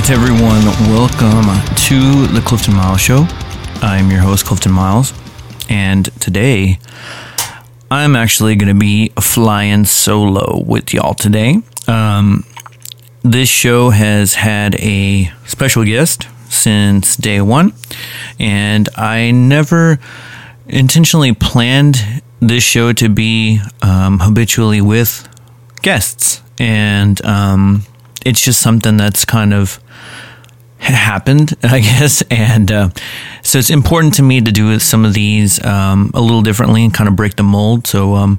right, everyone, welcome to the Clifton Miles Show. I'm your host, Clifton Miles, and today I'm actually going to be flying solo with y'all today. This show has had a special guest since day one, and I never intentionally planned this show to be habitually with guests, and it's just something that's kind of happened, I guess, and so it's important to me to do some of these a little differently and kind of break the mold. So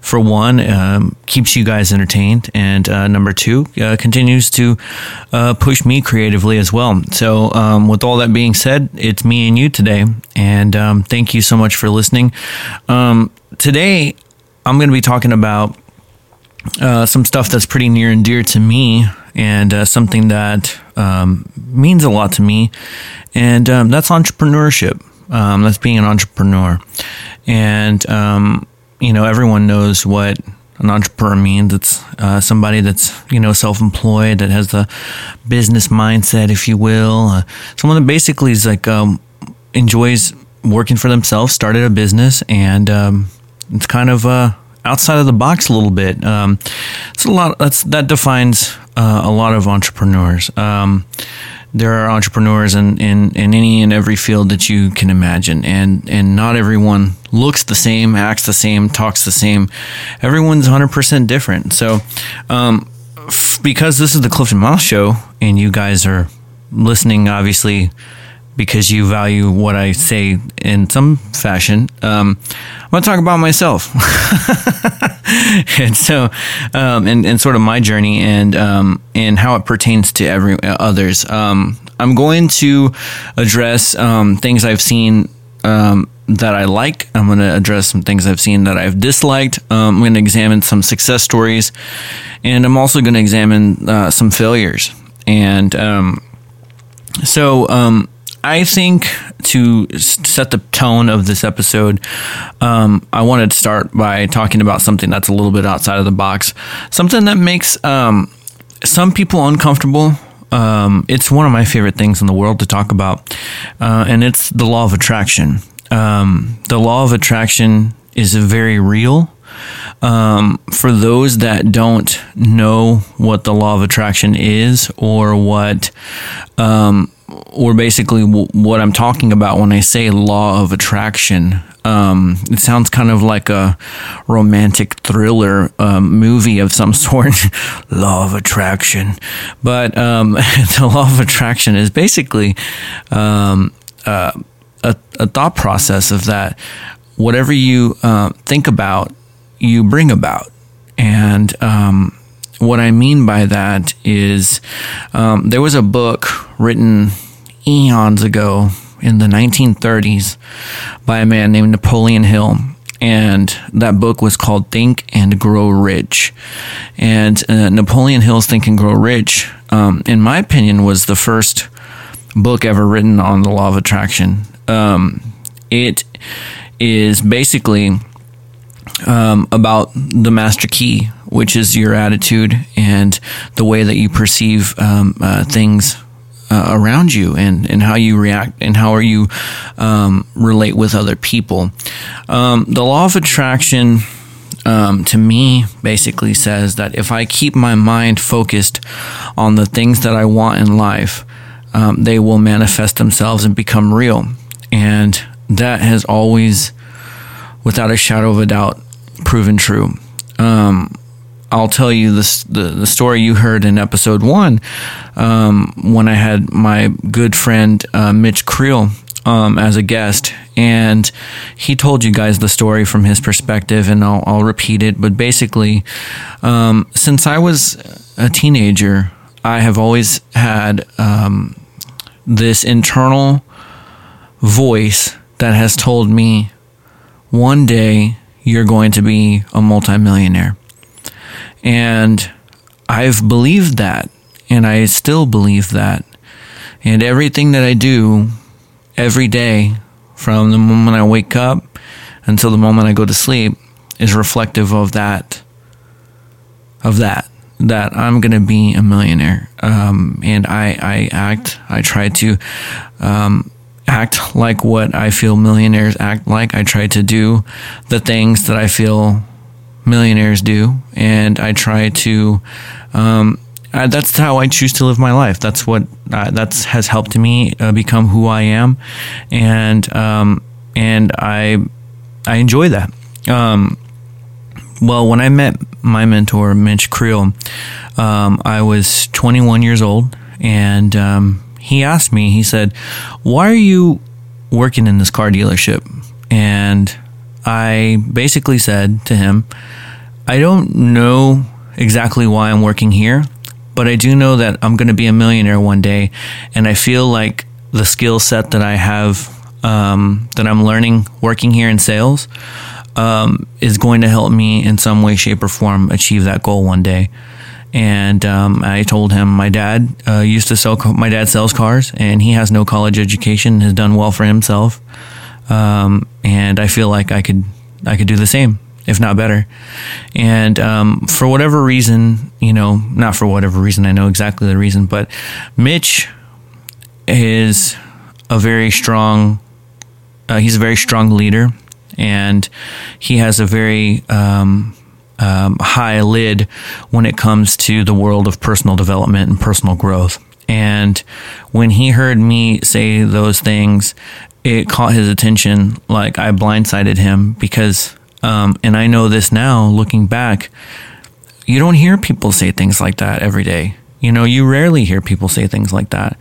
for one, keeps you guys entertained, and number two, continues to push me creatively as well. So with all that being said, it's me and you today, and thank you so much for listening. Today I'm going to be talking about some stuff that's pretty near and dear to me, and something that means a lot to me, and that's entrepreneurship. That's being an entrepreneur. And, you know, everyone knows what an entrepreneur means. It's somebody that's, you know, self-employed, that has the business mindset, if you will. Someone that basically is like enjoys working for themselves, started a business, and it's kind of outside of the box a little bit. It's a lot. That defines a lot of entrepreneurs. There are entrepreneurs in any and every field that you can imagine, and not everyone looks the same, acts the same, talks the same. Everyone's 100% different. So, because this is the Clifton Miles Show, and you guys are listening, obviously, because you value what I say in some fashion, I'm going to talk about myself. And so, and sort of my journey, and how it pertains to others. I'm going to address things I've seen that I like. I'm going to address some things I've seen that I've disliked. I'm going to examine some success stories, and I'm also going to examine some failures. And so I think, to set the tone of this episode, I wanted to start by talking about something that's a little bit outside of the box, something that makes some people uncomfortable. It's one of my favorite things in the world to talk about, and it's the law of attraction. The law of attraction is very real. For those that don't know what the law of attraction is, or what... or basically what I'm talking about when I say law of attraction. It sounds kind of like a romantic thriller movie of some sort, law of attraction. But the law of attraction is basically a thought process of that whatever you think about, you bring about. And what I mean by that is there was a book written eons ago in the 1930s by a man named Napoleon Hill, and that book was called Think and Grow Rich. And Napoleon Hill's Think and Grow Rich, in my opinion, was the first book ever written on the law of attraction. It is basically about the master key, which is your attitude and the way that you perceive things around you, and how you react, and how you relate with other people. The law of attraction, to me, basically says that if I keep my mind focused on the things that I want in life, they will manifest themselves and become real. And that has always, without a shadow of a doubt, proven true. I'll tell you this, the story you heard in episode one, when I had my good friend Mitch Creel as a guest, and he told you guys the story from his perspective, and I'll repeat it. But basically, since I was a teenager, I have always had this internal voice that has told me, one day you're going to be a multimillionaire. And I've believed that, and I still believe that. And everything that I do every day, from the moment I wake up until the moment I go to sleep, is reflective of that. that I'm going to be a millionaire. And I try to act like what I feel millionaires act like. I try to do the things that I feel millionaires do. And I try to, that's how I choose to live my life. That's what, that's has helped me become who I am. And I enjoy that. Well, when I met my mentor, Mitch Creel, I was 21 years old, and he asked me, he said, "Why are you working in this car dealership?" And I basically said to him, "I don't know exactly why I'm working here, but I do know that I'm going to be a millionaire one day, and I feel like the skill set that I have, that I'm learning working here in sales, is going to help me in some way, shape, or form achieve that goal one day." And I told him my dad used to sell. My dad sells cars, and he has no college education. Has done well for himself, and I feel like I could do the same, if not better. And for whatever reason, not for whatever reason, I know exactly the reason, but Mitch is a very strong. He's a very strong leader. And he has a very high lid when it comes to the world of personal development and personal growth. And when he heard me say those things, it caught his attention. Like, I blindsided him because, and I know this now looking back, you don't hear people say things like that every day. You rarely hear people say things like that.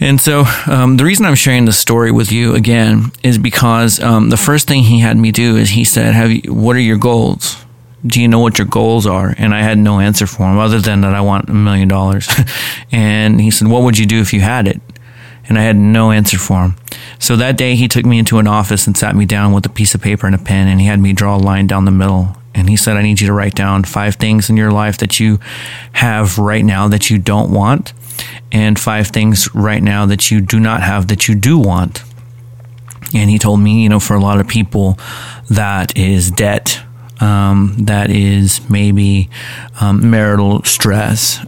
And so the reason I'm sharing this story with you again is because the first thing he had me do is he said, what are your goals? Do you know what your goals are? And I had no answer for him other than that I want $1 million. And he said, what would you do if you had it? And I had no answer for him. So that day he took me into an office and sat me down with a piece of paper and a pen, and he had me draw a line down the middle. And he said, I need you to write down 5 things in your life that you have right now that you don't want, and 5 things right now that you do not have that you do want. And he told me, for a lot of people, that is debt. That is maybe marital stress,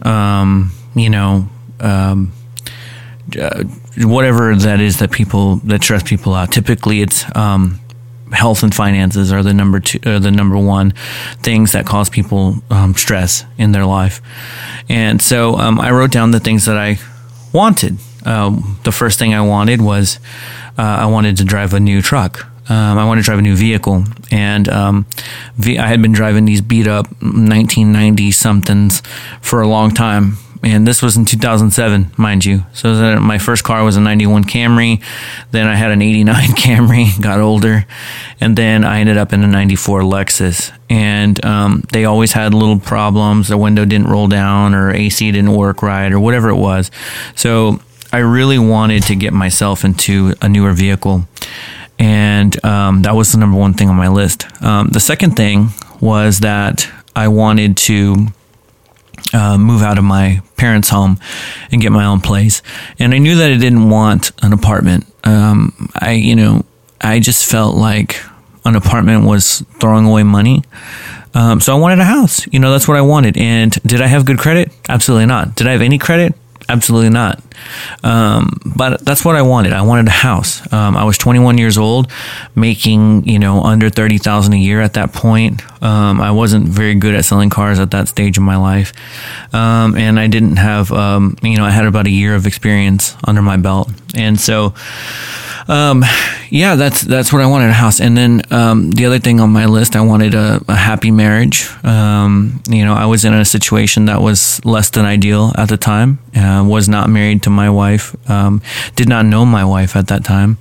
whatever that is that stress people out. Typically it's health and finances are the number one things that cause people stress in their life. And so I wrote down the things that I wanted. The first thing I wanted was I wanted to drive a new truck. I wanted to drive a new vehicle. And I had been driving these beat up 1990 somethings for a long time. And this was in 2007, mind you. So my first car was a 91 Camry. Then I had an 89 Camry, got older. And then I ended up in a 94 Lexus. And they always had little problems. The window didn't roll down, or AC didn't work right, or whatever it was. So I really wanted to get myself into a newer vehicle. And that was the number one thing on my list. The second thing was that I wanted to move out of my parents' home and get my own place. And I knew that I didn't want an apartment. I just felt like an apartment was throwing away money. So I wanted a house. That's what I wanted. And did I have good credit? Absolutely not. Did I have any credit? Absolutely not. But that's what I wanted. I wanted a house. I was 21 years old, making, under $30,000 a year at that point. I wasn't very good at selling cars at that stage of my life. And I didn't have, I had about a year of experience under my belt. And so, that's what I wanted, a house. And then, the other thing on my list, I wanted a happy marriage. I was in a situation that was less than ideal at the time. Was not married to my wife, did not know my wife at that time.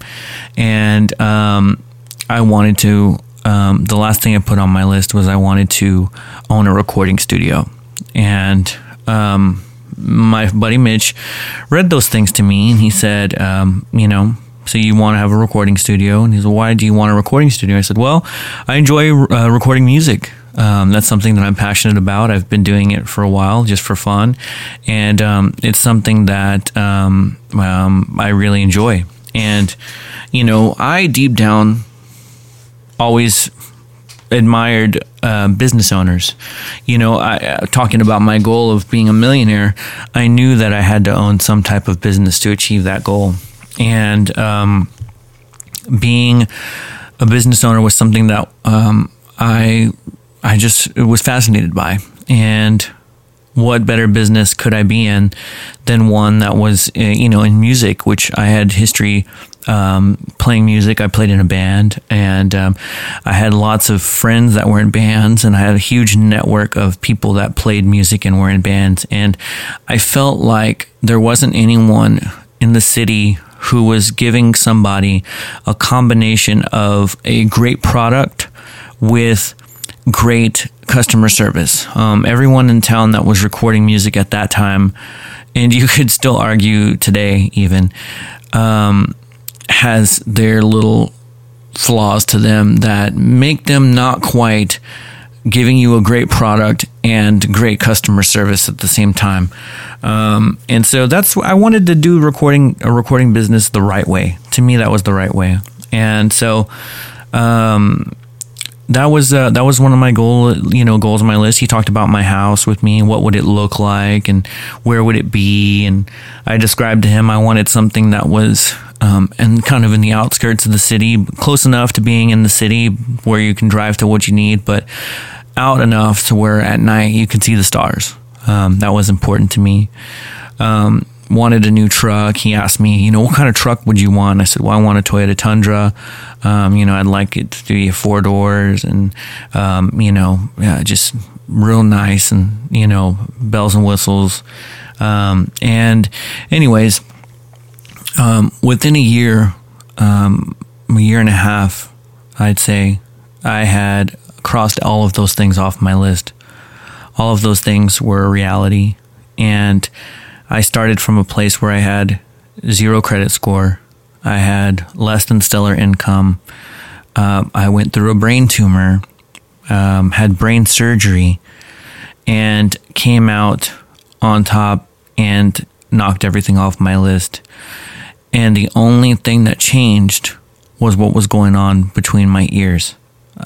And I wanted to, the last thing I put on my list was I wanted to own a recording studio. And my buddy Mitch read those things to me, and he said, so you want to have a recording studio? And he said, why do you want a recording studio? I said, well, I enjoy recording music. That's something that I'm passionate about. I've been doing it for a while, just for fun. And it's something that I really enjoy. And, I deep down always admired business owners. You know, talking about my goal of being a millionaire, I knew that I had to own some type of business to achieve that goal. And being a business owner was something that I just was fascinated by. And what better business could I be in than one that was, you know, in music, which I had history playing music. I played in a band, and I had lots of friends that were in bands, and I had a huge network of people that played music and were in bands. And I felt like there wasn't anyone in the city who was giving somebody a combination of a great product with great customer service. Everyone in town that was recording music at that time, and you could still argue today even, has their little flaws to them that make them not quite giving you a great product and great customer service at the same time. And so that's what I wanted to do, recording business the right way. To me, that was the right way. And so that was one of my goals on my list. He talked about my house with me. What would it look like, and where would it be? And I described to him I wanted something that was and kind of in the outskirts of the city, close enough to being in the city where you can drive to what you need, but out enough to where at night you can see the stars. That was important to me. Wanted a new truck. He asked me, you know, what kind of truck would you want? I said, well, I want a Toyota Tundra. You know, I'd like it to be 4 doors and, you know, yeah, just real nice and, you know, bells and whistles. And anyways, within a year and a half, I'd say I had crossed all of those things off my list. All of those things were a reality. And I started from a place where I had 0 credit score. I had less than stellar income. I went through a brain tumor, had brain surgery, and came out on top and knocked everything off my list. And the only thing that changed was what was going on between my ears.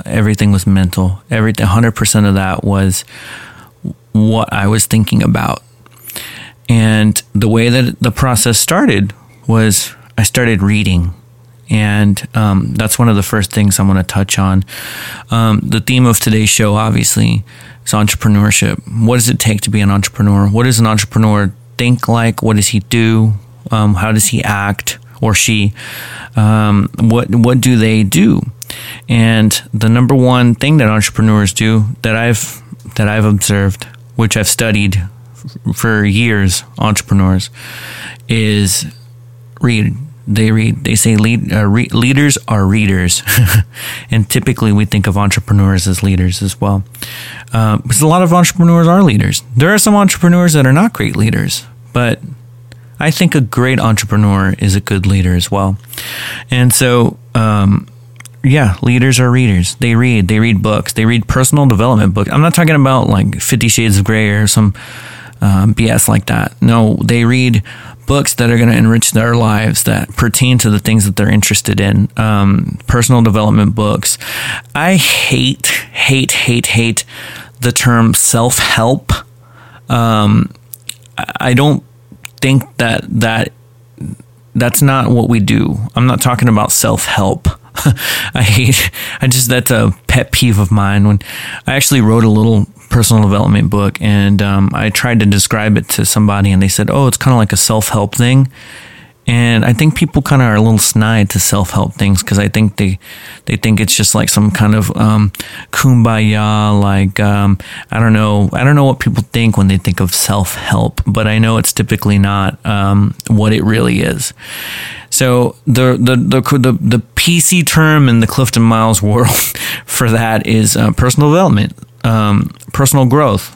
Everything was mental. 100% of that was what I was thinking about. And the way that the process started was I started reading. And that's one of the first things I want to touch on. The theme of today's show, obviously, is entrepreneurship. What does it take to be an entrepreneur? What does an entrepreneur think like? What does he do? How does he act, or she? What do they do? And the number one thing that entrepreneurs do that I've observed, which I've studied for years, entrepreneurs, is read. They read. They say leaders are readers, and typically we think of entrepreneurs as leaders as well, because a lot of entrepreneurs are leaders. There are some entrepreneurs that are not great leaders, but I think a great entrepreneur is a good leader as well. And so, yeah, leaders are readers. They read books. They read personal development books. I'm not talking about like 50 Shades of Grey or some BS like that. No, they read books that are going to enrich their lives that pertain to the things that they're interested in. Personal development books. I hate the term self-help. I don't think that's not what we do. I'm not talking about self-help. That's a pet peeve of mine. When I actually wrote a little personal development book, and I tried to describe it to somebody, and they said, oh, it's kind of like a self-help thing. And I think people kind of are a little snide to self-help things, because I think they think it's just like some kind of kumbaya, like, I don't know what people think when they think of self-help, but I know it's typically not what it really is. So the PC term in the Clifton Miles world for that is personal development, personal growth,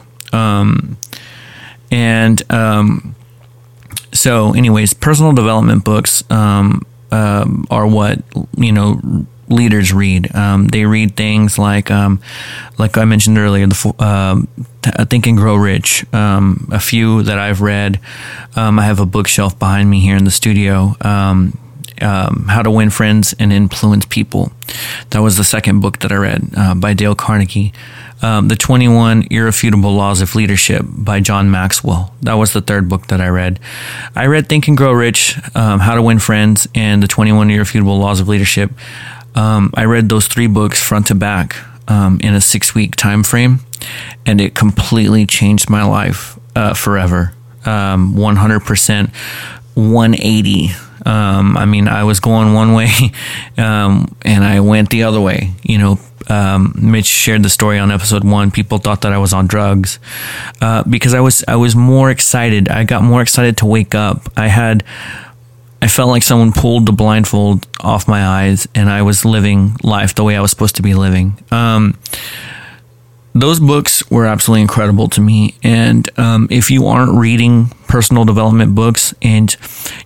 so anyways, personal development books are what, you know, leaders read. They read things like I mentioned earlier, the Think and Grow Rich. A few that I've read. I have a bookshelf behind me here in the studio. How to Win Friends and Influence People. That was the second book that I read by Dale Carnegie. The 21 Irrefutable Laws of Leadership by John Maxwell. That was the third book that I read. I read Think and Grow Rich, How to Win Friends, and The 21 Irrefutable Laws of Leadership. I read those three books front to back in a 6-week time frame, and it completely changed my life forever. 100%, 180. I mean, I was going one way, and I went the other way. You know, Mitch shared the story on episode 1. People thought that I was on drugs, because I was more excited. I got more excited to wake up. I felt like someone pulled the blindfold off my eyes, and I was living life the way I was supposed to be living. Those books were absolutely incredible to me. And if you aren't reading personal development books and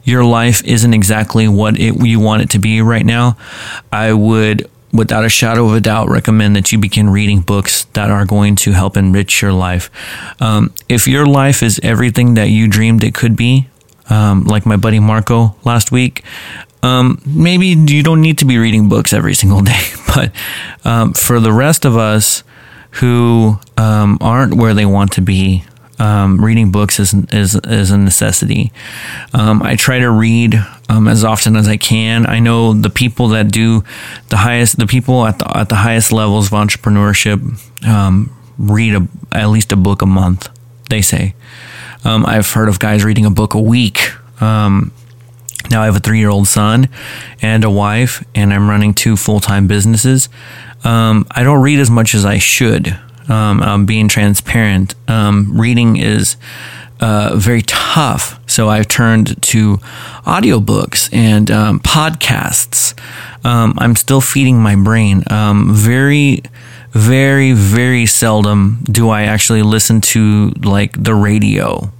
your life isn't exactly what you want it to be right now, I would, without a shadow of a doubt, recommend that you begin reading books that are going to help enrich your life. If your life is everything that you dreamed it could be, like my buddy Marco last week, maybe you don't need to be reading books every single day. But for the rest of us who aren't where they want to be, reading books is a necessity. I try to read as often as I can. I know the people that do the people at the highest levels of entrepreneurship read at least a book a month, they say. I've heard of guys reading a book a week. Now I have a 3-year-old son and a wife, and I'm running 2 full-time businesses. I don't read as much as I should. I'm being transparent. Reading is very tough, so I've turned to audiobooks and podcasts. I'm still feeding my brain. Very, very, very seldom do I actually listen to like the radio.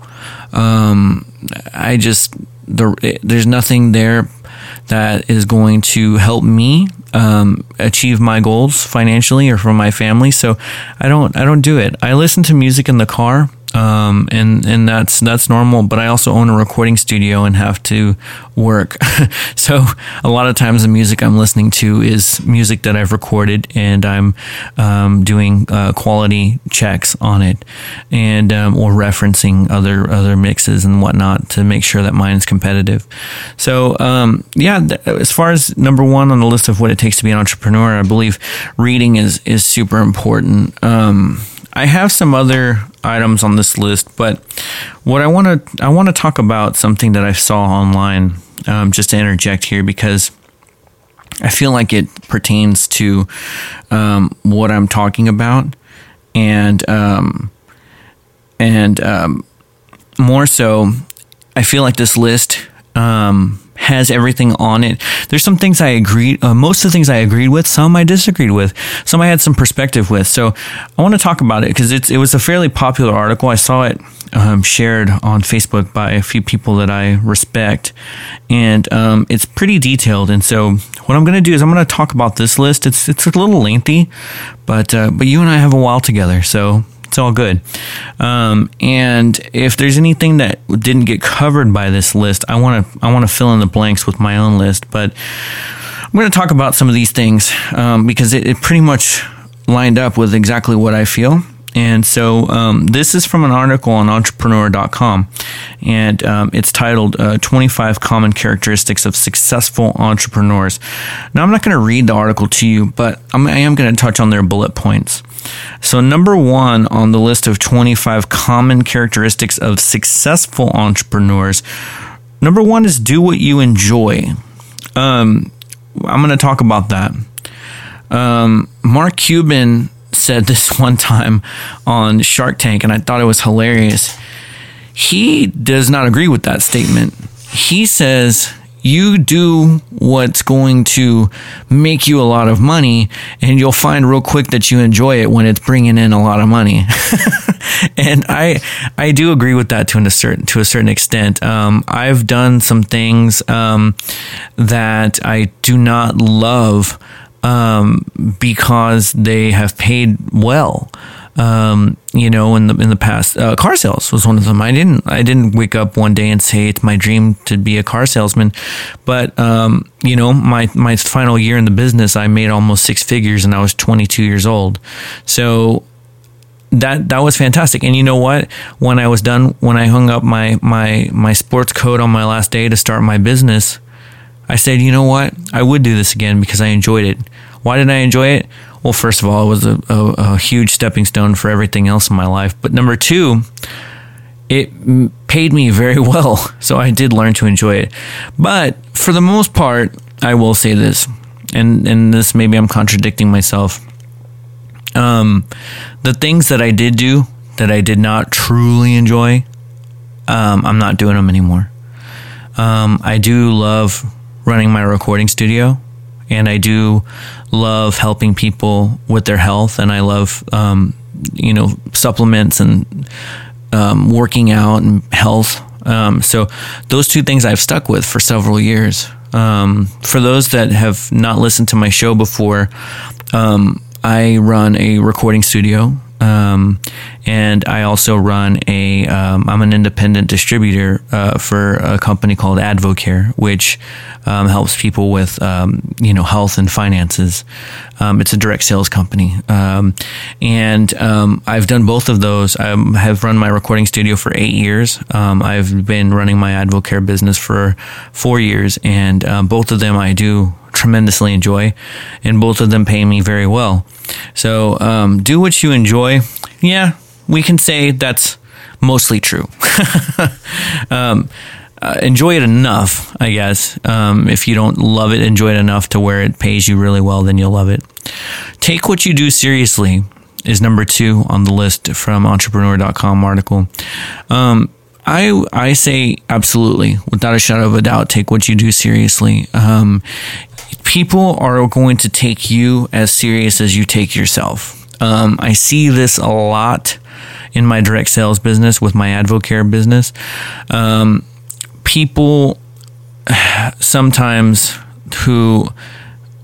There's nothing there that is going to help me achieve my goals financially or for my family. So I don't do it. I listen to music in the car, and that's normal. But I also own a recording studio and have to work, so a lot of times the music I'm listening to is music that I've recorded, and I'm doing quality checks on it, and or referencing other mixes and whatnot to make sure that mine is competitive. So as far as number 1 on the list of what it takes to be an entrepreneur, I believe reading is super important. I have some other items on this list, but what I want to talk about something that I saw online, just to interject here, because I feel like it pertains to what I'm talking about, and more so, I feel like this list has everything on it. There's some things I agreed, most of the things I agreed with, some I disagreed with, some I had some perspective with. So I want to talk about it because it was a fairly popular article. I saw it shared on Facebook by a few people that I respect, and it's pretty detailed. And so what I'm going to do is I'm going to talk about this list. It's a little lengthy, but you and I have a while together, so it's all good. And if there's anything that didn't get covered by this list, I want to fill in the blanks with my own list. But I'm going to talk about some of these things because it pretty much lined up with exactly what I feel. And so this is from an article on entrepreneur.com, and it's titled 25 Common Characteristics of Successful Entrepreneurs. Now, I'm not going to read the article to you, but I am going to touch on their bullet points. So number 1 on the list of 25 common characteristics of successful entrepreneurs, number 1 is do what you enjoy. I'm going to talk about that. Mark Cuban said this one time on Shark Tank, and I thought it was hilarious. He does not agree with that statement. He says, you do what's going to make you a lot of money, and you'll find real quick that you enjoy it when it's bringing in a lot of money. And I do agree with that to a certain extent. I've done some things that I do not love because they have paid well. you know, in the past. Car sales was one of them. I didn't wake up one day and say it's my dream to be a car salesman, but you know, my final year in the business, I made almost six figures, and I was 22 years old. So that was fantastic. And you know what? When I was done, when I hung up my sports coat on my last day to start my business, I said, you know what? I would do this again because I enjoyed it. Why did I enjoy it? Well, first of all, it was a huge stepping stone for everything else in my life. But number two, it paid me very well. So I did learn to enjoy it. But for the most part, I will say this, and this, maybe I'm contradicting myself. The things that I did do that I did not truly enjoy, I'm not doing them anymore. I do love running my recording studio, and I do love helping people with their health, and I love, you know, supplements and working out and health. So those two things I've stuck with for several years. For those that have not listened to my show before, I run a recording studio, and I also run I'm an independent distributor for a company called Advocare, which helps people with, you know, health and finances. It's a direct sales company. And I've done both of those. I have run my recording studio for 8 years. I've been running my Advocare business for 4 years, and both of them I do tremendously enjoy, and both of them pay me very well. So do what you enjoy. Yeah, we can say that's mostly true. Enjoy it enough, I guess. If you don't love it, enjoy it enough to where it pays you really well, then you'll love it. Take what you do seriously is number two on the list from entrepreneur.com article. I say absolutely, without a shadow of a doubt, take what you do seriously. People are going to take you as serious as you take yourself. I see this a lot in my direct sales business with my Advocare business. People sometimes who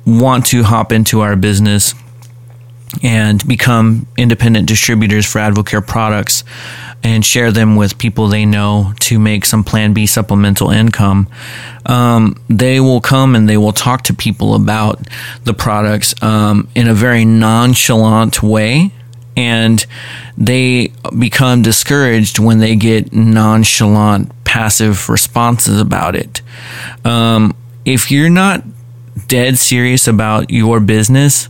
want to hop into our business and become independent distributors for Advocare products and share them with people they know to make some Plan B supplemental income, they will come and they will talk to people about the products in a very nonchalant way, and they become discouraged when they get nonchalant, passive responses about it. If you're not dead serious about your business,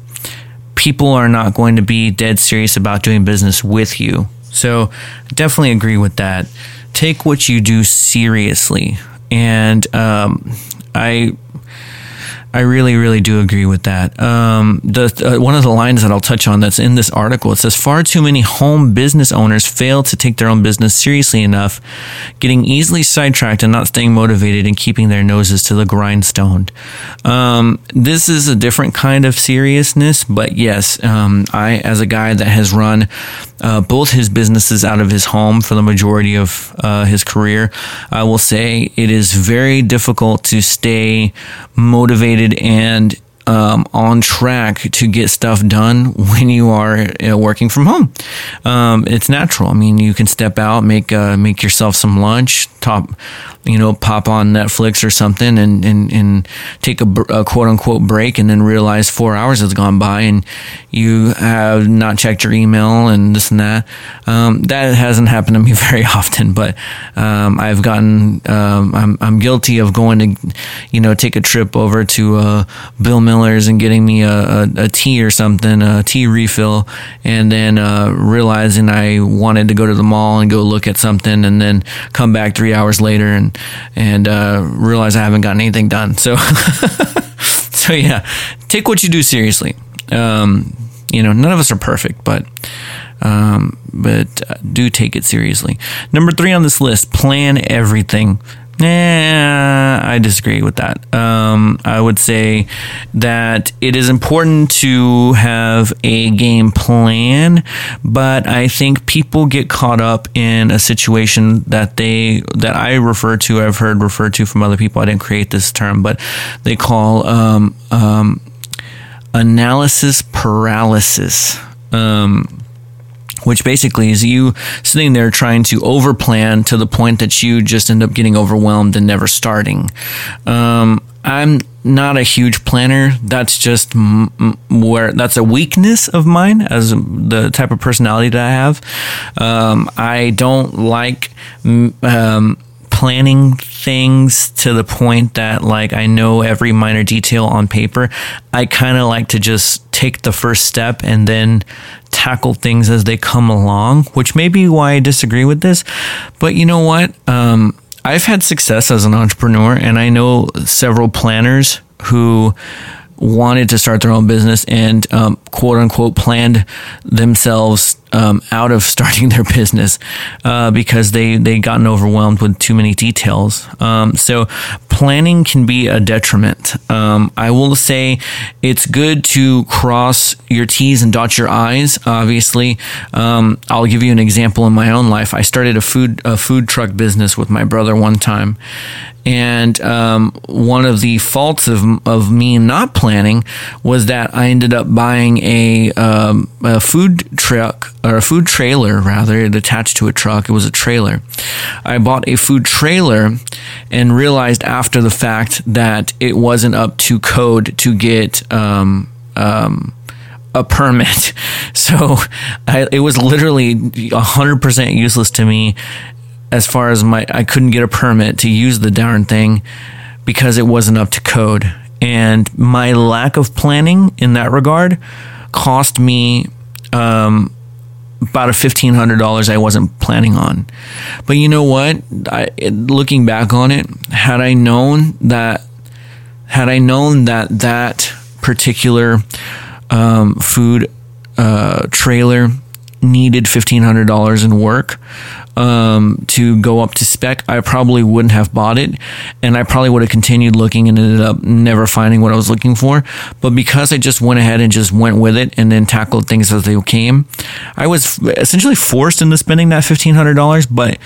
people are not going to be dead serious about doing business with you. So definitely agree with that. Take what you do seriously. And I really, really do agree with that. One of the lines that I'll touch on that's in this article, it says, far too many home business owners fail to take their own business seriously enough, getting easily sidetracked and not staying motivated and keeping their noses to the grindstone. This is a different kind of seriousness, but yes, I, as a guy that has run both his businesses out of his home for the majority of his career, I will say it is very difficult to stay motivated and on track to get stuff done when you are working from home. It's natural. I mean, you can step out, make yourself some lunch, pop on Netflix or something, and take a quote unquote break, and then realize 4 hours has gone by and you have not checked your email and this and that. That hasn't happened to me very often, but I've gotten I'm guilty of going to, take a trip over to Bill Miller's and getting me a tea or something, a tea refill, and then realizing I wanted to go to the mall and go look at something, and then come back 3 hours later and realize I haven't gotten anything done. So, so yeah, take what you do seriously. None of us are perfect, but do take it seriously. Number three on this list, plan everything. I disagree with that. I would say that it is important to have a game plan, but I think people get caught up in a situation that I refer to, I've heard referred to from other people. I didn't create this term, but they call analysis paralysis. which basically is you sitting there trying to overplan to the point that you just end up getting overwhelmed and never starting. I'm not a huge planner. That's just that's a weakness of mine as the type of personality that I have. I don't like planning things to the point that like I know every minor detail on paper. I kind of like to just take the first step and then tackle things as they come along, which may be why I disagree with this. But you know what? I've had success as an entrepreneur, and I know several planners who wanted to start their own business and quote unquote planned themselves out of starting their business because they gotten overwhelmed with too many details. So planning can be a detriment. I will say it's good to cross your T's and dot your I's. Obviously, I'll give you an example in my own life. I started a food truck business with my brother one time, and one of the faults of me not planning was that I ended up buying a food truck. Or a food trailer, rather. It attached to a truck. It was a trailer. I bought a food trailer and realized after the fact that it wasn't up to code to get a permit. So it was literally 100% useless to me as far as I couldn't get a permit to use the darn thing because it wasn't up to code. And my lack of planning in that regard cost me about $1,500 I wasn't planning on. But you know what? Looking back on it, had I known that that particular food trailer needed $1,500 in work to go up to spec, I probably wouldn't have bought it, and I probably would have continued looking and ended up never finding what I was looking for. But because I just went ahead and just went with it and then tackled things as they came, I was essentially forced into spending that $1,500. But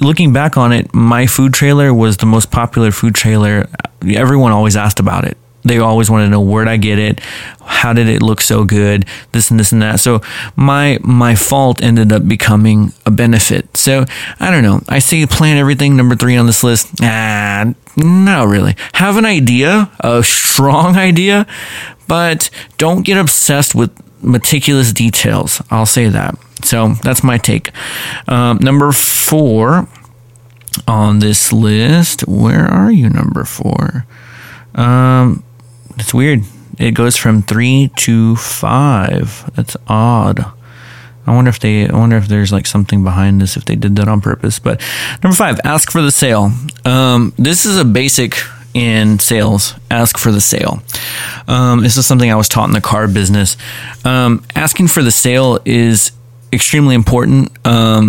looking back on it, my food trailer was the most popular food trailer. Everyone always asked about it. They always want to know, where'd I get it? How did it look so good? This and this and that. So my fault ended up becoming a benefit. So I don't know. I say plan everything. Number 3 on this list. Not really. Have an idea, a strong idea, but don't get obsessed with meticulous details. I'll say that. So that's my take. Number 4 on this list. Where are you, number 4? It's weird. It goes from 3 to 5. That's odd. I wonder if there's like something behind this, if they did that on purpose. But number 5, ask for the sale. This is a basic in sales. Ask for the sale. This is something I was taught in the car business. Asking for the sale is extremely important. A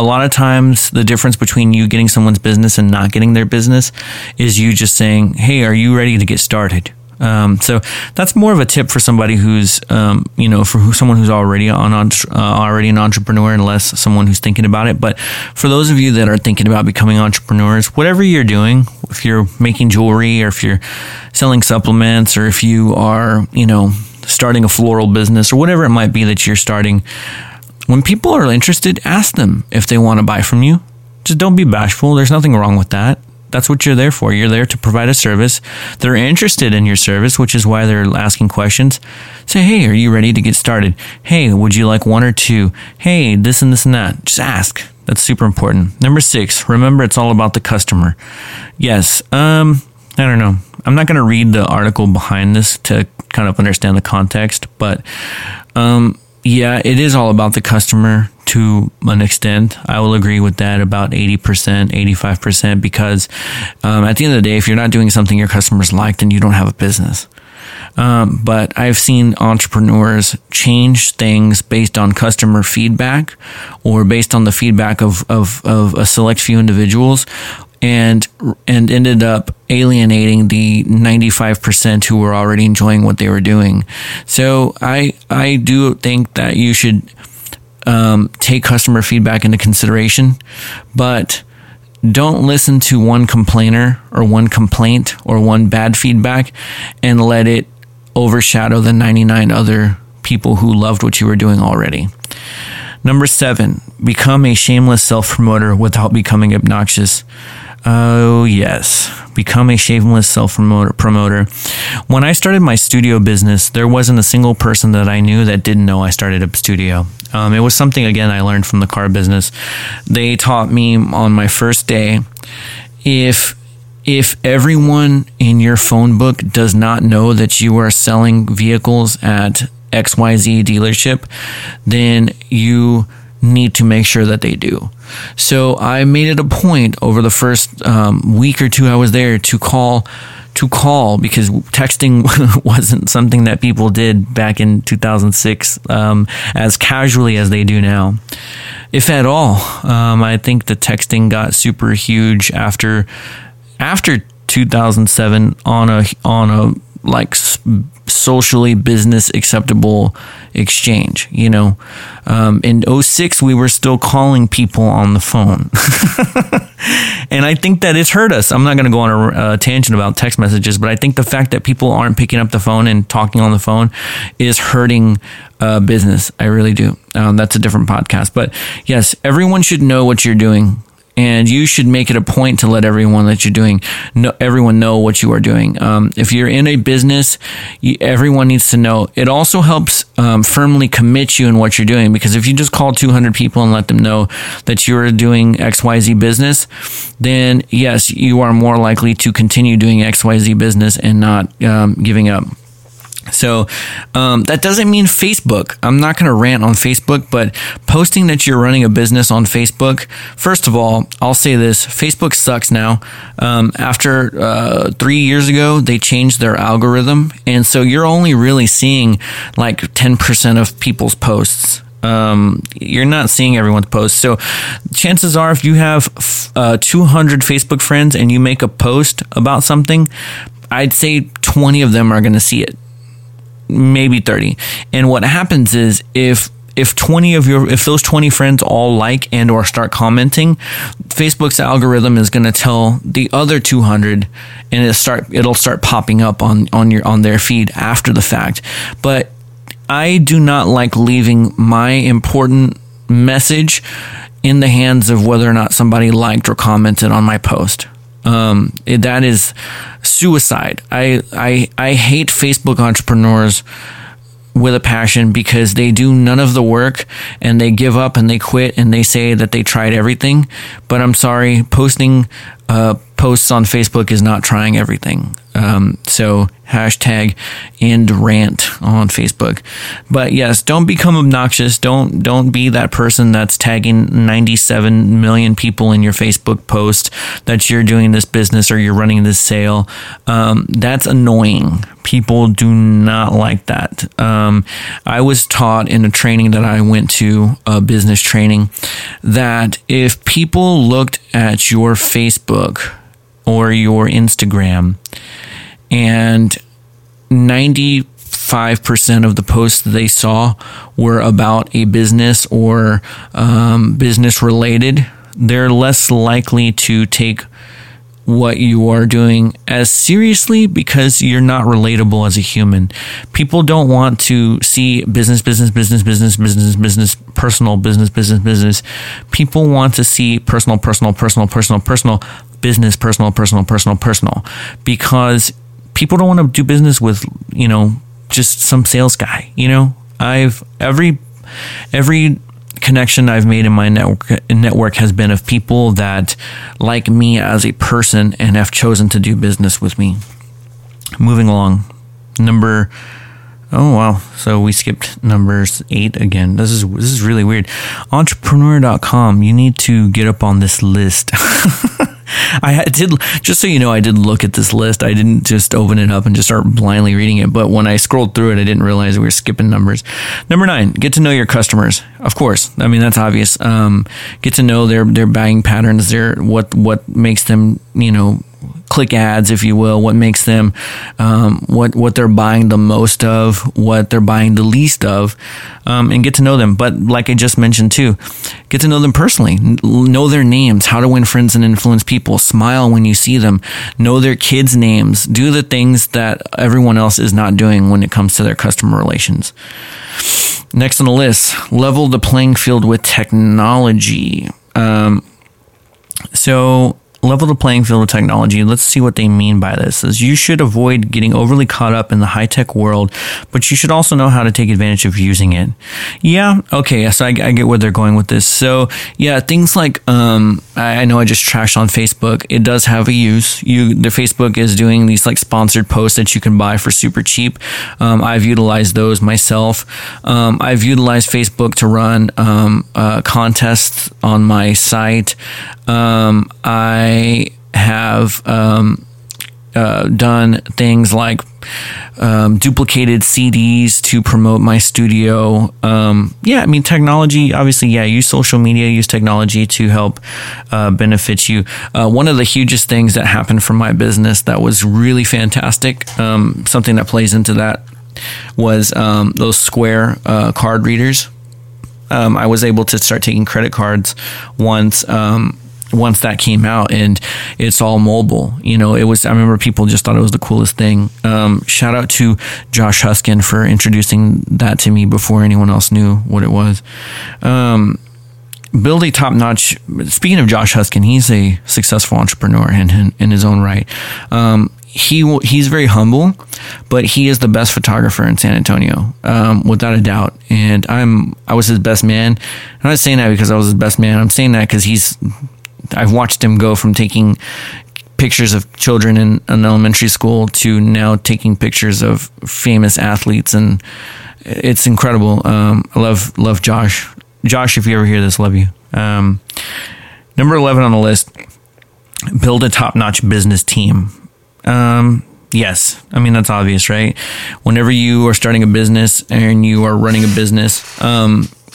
lot of times the difference between you getting someone's business and not getting their business is you just saying, hey, are you ready to get started? So that's more of a tip for somebody who's, someone who's already an entrepreneur, and less someone who's thinking about it. But for those of you that are thinking about becoming entrepreneurs, whatever you're doing, if you're making jewelry or if you're selling supplements or if you are, starting a floral business or whatever it might be that you're starting, when people are interested, ask them if they want to buy from you. Just don't be bashful. There's nothing wrong with that. That's what you're there for. You're there to provide a service. They're interested in your service, which is why they're asking questions. Say, hey, are you ready to get started? Hey, would you like one or two? Hey, this and this and that. Just ask. That's super important. Number 6, remember it's all about the customer. Yes. I don't know. I'm not going to read the article behind this to kind of understand the context, but yeah, it is all about the customer to an extent. I will agree with that about 80%, 85%, because at the end of the day, if you're not doing something your customers like, then you don't have a business. But I've seen entrepreneurs change things based on customer feedback or based on the feedback of a select few individuals, and ended up alienating the 95% who were already enjoying what they were doing. So I do think that you should take customer feedback into consideration, but don't listen to one complainer or one complaint or one bad feedback and let it overshadow the 99 other people who loved what you were doing already. Number 7, become a shameless self-promoter without becoming obnoxious. Oh, yes. Become a shameless self-promoter. When I started my studio business, there wasn't a single person that I knew that didn't know I started a studio. It was something, again, I learned from the car business. They taught me on my first day, if everyone in your phone book does not know that you are selling vehicles at XYZ dealership, then you need to make sure that they do. So I made it a point over the first week or two I was there to call because texting wasn't something that people did back in 2006 as casually as they do now, if at all. I think the texting got super huge after 2007 on a like socially business acceptable exchange, you know. In 2006, we were still calling people on the phone. And I think that it's hurt us. I'm not going to go on a tangent about text messages, but I think the fact that people aren't picking up the phone and talking on the phone is hurting business. I really do. That's a different podcast. But yes, everyone should know what you're doing. And you should make it a point to let everyone know what you are doing. If you're in a business, everyone needs to know. It also helps firmly commit you in what you're doing, because if you just call 200 people and let them know that you're doing XYZ business, then yes, you are more likely to continue doing XYZ business and not giving up. So that doesn't mean Facebook. I'm not going to rant on Facebook, but posting that you're running a business on Facebook, first of all, I'll say this, Facebook sucks now. After 3 years ago, they changed their algorithm. And so you're only really seeing like 10% of people's posts. You're not seeing everyone's posts. So chances are, if you have 200 Facebook friends and you make a post about something, I'd say 20 of them are going to see it. Maybe 30. And what happens is if those 20 friends all like and or start commenting, Facebook's algorithm is going to tell the other 200, and it'll start popping up on their feed after the fact. But I do not like leaving my important message in the hands of whether or not somebody liked or commented on my post. That is suicide. I hate Facebook entrepreneurs with a passion, because they do none of the work and they give up and they quit and they say that they tried everything. But I'm sorry, posting posts on Facebook is not trying everything. So hashtag end rant on Facebook. But yes, don't become obnoxious. Don't be that person that's tagging 97 million people in your Facebook post that you're doing this business or you're running this sale. That's annoying. People do not like that. I was taught in a training that I went to, a business training, that if people looked at your Facebook or your Instagram, and 95% of the posts they saw were about a business or business related, they're less likely to take what you are doing as seriously, because you're not relatable as a human. People don't want to see business, personal, business. People want to see personal, business, personal, because people don't want to do business with, you know, just some sales guy. You know, I've every connection I've made in my network has been of people that like me as a person and have chosen to do business with me. Moving along. So we skipped numbers 8 again. This is really weird. Entrepreneur.com. You need to get up on this list. I did, just so you know, I did look at this list. I didn't just open it up and just start blindly reading it. But when I scrolled through it, I didn't realize we were skipping numbers. Number 9, get to know your customers. Of course. I mean, that's obvious. Get to know their buying patterns, their, what makes them, you know, click ads, if you will, what makes them, what they're buying the most of, what they're buying the least of, and get to know them. But like I just mentioned too, get to know them personally, know their names, How to Win Friends and Influence People, smile when you see them, know their kids' names, do the things that everyone else is not doing when it comes to their customer relations. Next on the list, level the playing field with technology. So level the playing field with technology. Let's see what they mean by this. Is you should avoid getting overly caught up in the high-tech world, but you should also know how to take advantage of using it. Yeah, okay, so I get where they're going with this. So, yeah, things like, I know I just trashed on Facebook. It does have a use. The Facebook is doing these like sponsored posts that you can buy for super cheap. I've utilized those myself. I've utilized Facebook to run contests on my site. I have done things like duplicated CDs to promote my studio. Yeah, I mean, technology, obviously, yeah, use social media, use technology to help benefit you. One of the hugest things that happened for my business that was really fantastic, something that plays into that, was those Square card readers. I was able to start taking credit cards once that came out, and it's all mobile. You know, it was, I remember people just thought it was the coolest thing. Shout out to Josh Huskin for introducing that to me before anyone else knew what it was. Build a top-notch, speaking of Josh Huskin, he's a successful entrepreneur in his own right. He's very humble, but he is the best photographer in San Antonio, without a doubt. And I was his best man. I'm not saying that because I was his best man. I'm saying that because I've watched him go from taking pictures of children in an elementary school to now taking pictures of famous athletes, and it's incredible. I love Josh. Josh, if you ever hear this, love you. Number 11 on the list: build a top-notch business team. Yes, I mean, that's obvious, right? Whenever you are starting a business and you are running a business,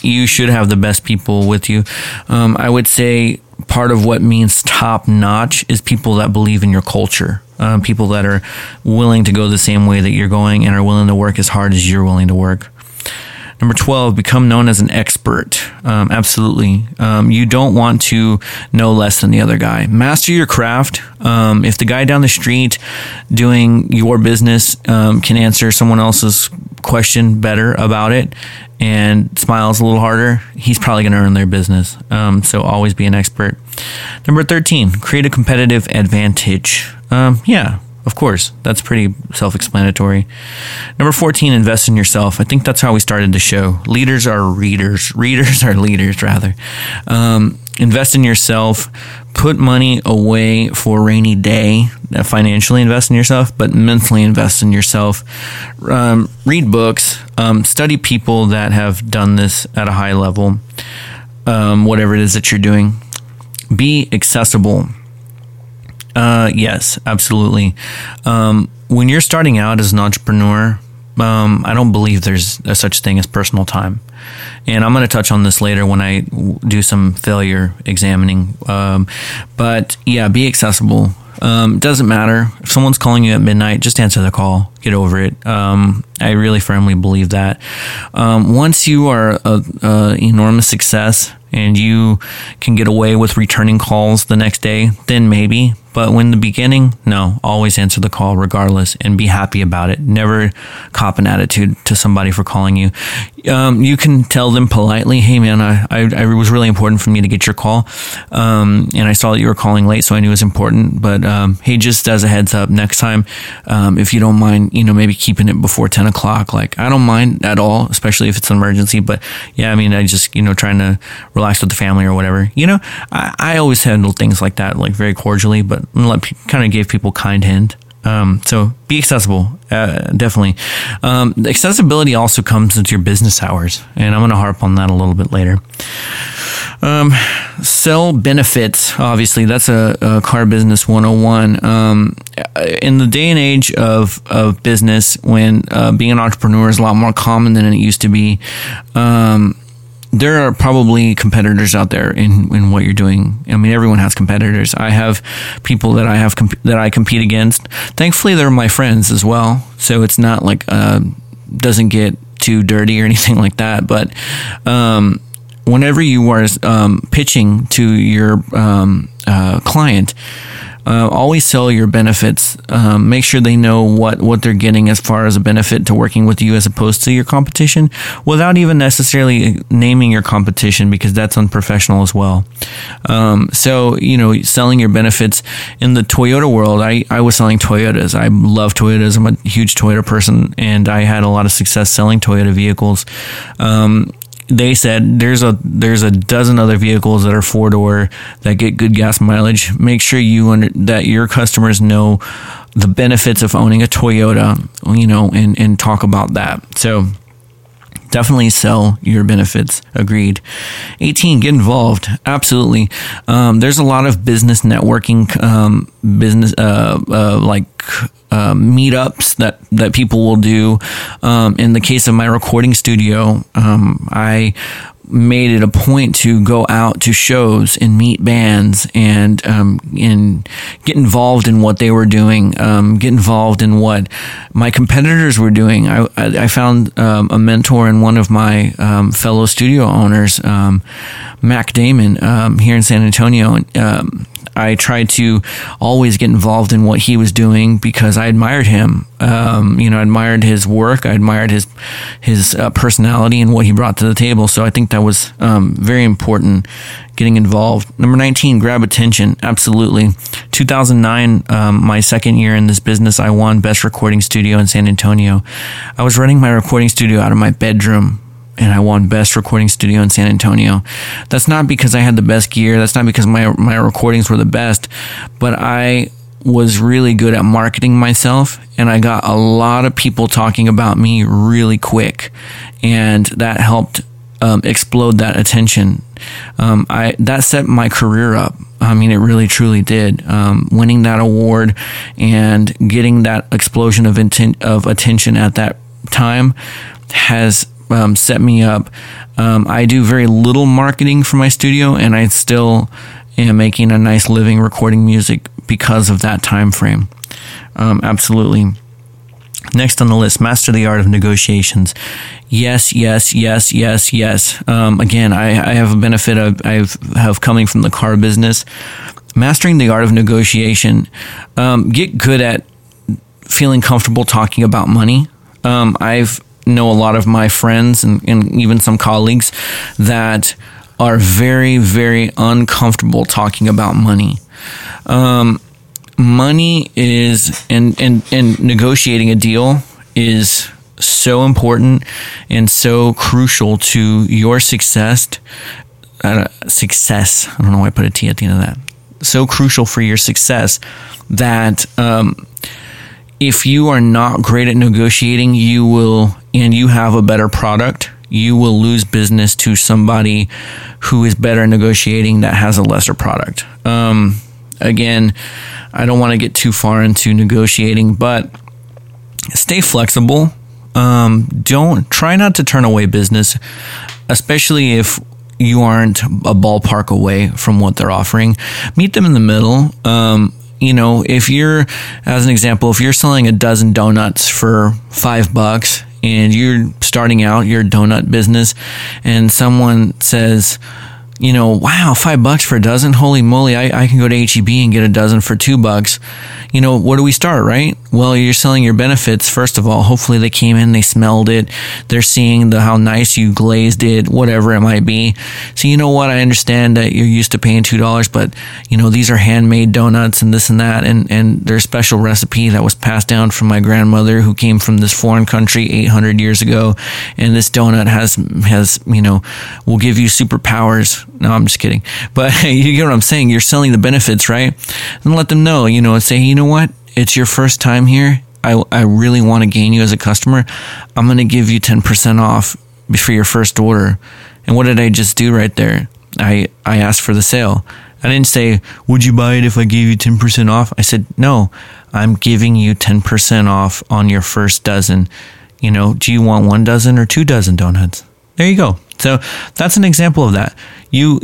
you should have the best people with you. I would say part of what means top notch is people that believe in your culture, people that are willing to go the same way that you're going and are willing to work as hard as you're willing to work. Number 12, become known as an expert. Absolutely. You don't want to know less than the other guy. Master your craft. If the guy down the street doing your business can answer someone else's question better about it and smiles a little harder, he's probably going to earn their business. So always be an expert. Number 13, create a competitive advantage. Yeah. Of course, that's pretty self-explanatory. Number 14, invest in yourself. I think that's how we started the show. Leaders are readers. Readers are leaders, rather. Invest in yourself. Put money away for a rainy day. Financially invest in yourself, but mentally invest in yourself. Read books. Study people that have done this at a high level. Whatever it is that you're doing. Be accessible. Yes, absolutely. When you're starting out as an entrepreneur, I don't believe there's such thing as personal time. And I'm going to touch on this later when I do some failure examining. But yeah, be accessible. Doesn't matter. If someone's calling you at midnight, just answer the call. Get over it. I really firmly believe that. Once you are an enormous success and you can get away with returning calls the next day, then maybe. But when the beginning, no, always answer the call regardless and be happy about it. Never cop an attitude to somebody for calling you. You can tell them politely, hey man, I was really important for me to get your call. And I saw that you were calling late, so I knew it was important. But hey, just as a heads up, next time, if you don't mind, you know, maybe keeping it before 10 o'clock. Like, I don't mind at all, especially if it's an emergency. But yeah, I mean, I just, you know, trying to relax with the family or whatever. You know, I always handle things like that, like very cordially, but kind of gave people kind hint. So be accessible, definitely. Accessibility also comes into your business hours, and I'm going to harp on that a little bit later. Sell benefits. Obviously, that's a car business 101. In the day and age of business, when being an entrepreneur is a lot more common than it used to be, there are probably competitors out there in what you're doing. I mean, everyone has competitors. I have people that I compete against. Thankfully, they're my friends as well, so it's not like doesn't get too dirty or anything like that. But whenever you are pitching to your client, Always sell your benefits. Make sure they know what they're getting as far as a benefit to working with you as opposed to your competition, without even necessarily naming your competition, because that's unprofessional as well. So, you know, selling your benefits. In the Toyota world, I was selling Toyotas. I love Toyotas. I'm a huge Toyota person, and I had a lot of success selling Toyota vehicles. They said there's a dozen other vehicles that are four-door that get good gas mileage. Make sure that your customers know the benefits of owning a Toyota, you know, and talk about that. So definitely sell your benefits. Agreed. 18, get involved. Absolutely. There's a lot of business networking, meetups that people will do. In the case of my recording studio, I made it a point to go out to shows and meet bands and get involved in what they were doing, get involved in what my competitors were doing. I found a mentor in one of my fellow studio owners, Mac Damon, here in San Antonio. I tried to always get involved in what he was doing because I admired him. I admired his work. I admired his personality and what he brought to the table. So I think that was very important, getting involved. Number 19, grab attention. Absolutely. 2009, my second year in this business, I won Best Recording Studio in San Antonio. I was running my recording studio out of my bedroom, and I won Best Recording Studio in San Antonio. That's not because I had the best gear. That's not because my recordings were the best. But I was really good at marketing myself, and I got a lot of people talking about me really quick. And that helped explode that attention. That set my career up. I mean, it really, truly did. Winning that award and getting that explosion of attention at that time has set me up. I do very little marketing for my studio, and I still am making a nice living recording music because of that time frame. Absolutely. Next on the list, master the art of negotiations. Yes, yes, yes, yes, yes. Again, I have a benefit of I have coming from the car business. Mastering the art of negotiation. Get good at feeling comfortable talking about money. I've know a lot of my friends and even some colleagues that are very, very uncomfortable talking about money. Money is, and negotiating a deal is so important and so crucial to your success. I don't know why I put a T at the end of that. So crucial for your success that if you are not great at negotiating, you will, and you have a better product, you will lose business to somebody who is better at negotiating that has a lesser product. Again, I don't want to get too far into negotiating, but stay flexible. Try not to turn away business, especially if you aren't a ballpark away from what they're offering. Meet them in the middle. You know, as an example, if you're selling a dozen donuts for $5 and you're starting out your donut business and someone says, you know, wow, $5 for a dozen. Holy moly. I can go to H-E-B and get a dozen for $2. You know, where do we start, right? Well, you're selling your benefits. First of all, hopefully they came in, they smelled it. They're seeing how nice you glazed it, whatever it might be. So, you know what? I understand that you're used to paying $2, but you know, these are handmade donuts and this and that. And their special recipe that was passed down from my grandmother who came from this foreign country 800 years ago. And this donut has will give you superpowers. No, I'm just kidding. But hey, you get what I'm saying. You're selling the benefits, right? And let them know, you know, and say, you know what? It's your first time here. I really want to gain you as a customer. I'm going to give you 10% off for your first order. And what did I just do right there? I asked for the sale. I didn't say, would you buy it if I gave you 10% off? I said, no, I'm giving you 10% off on your first dozen. You know, do you want 1 dozen or 2 dozen donuts? There you go. So that's an example of that. You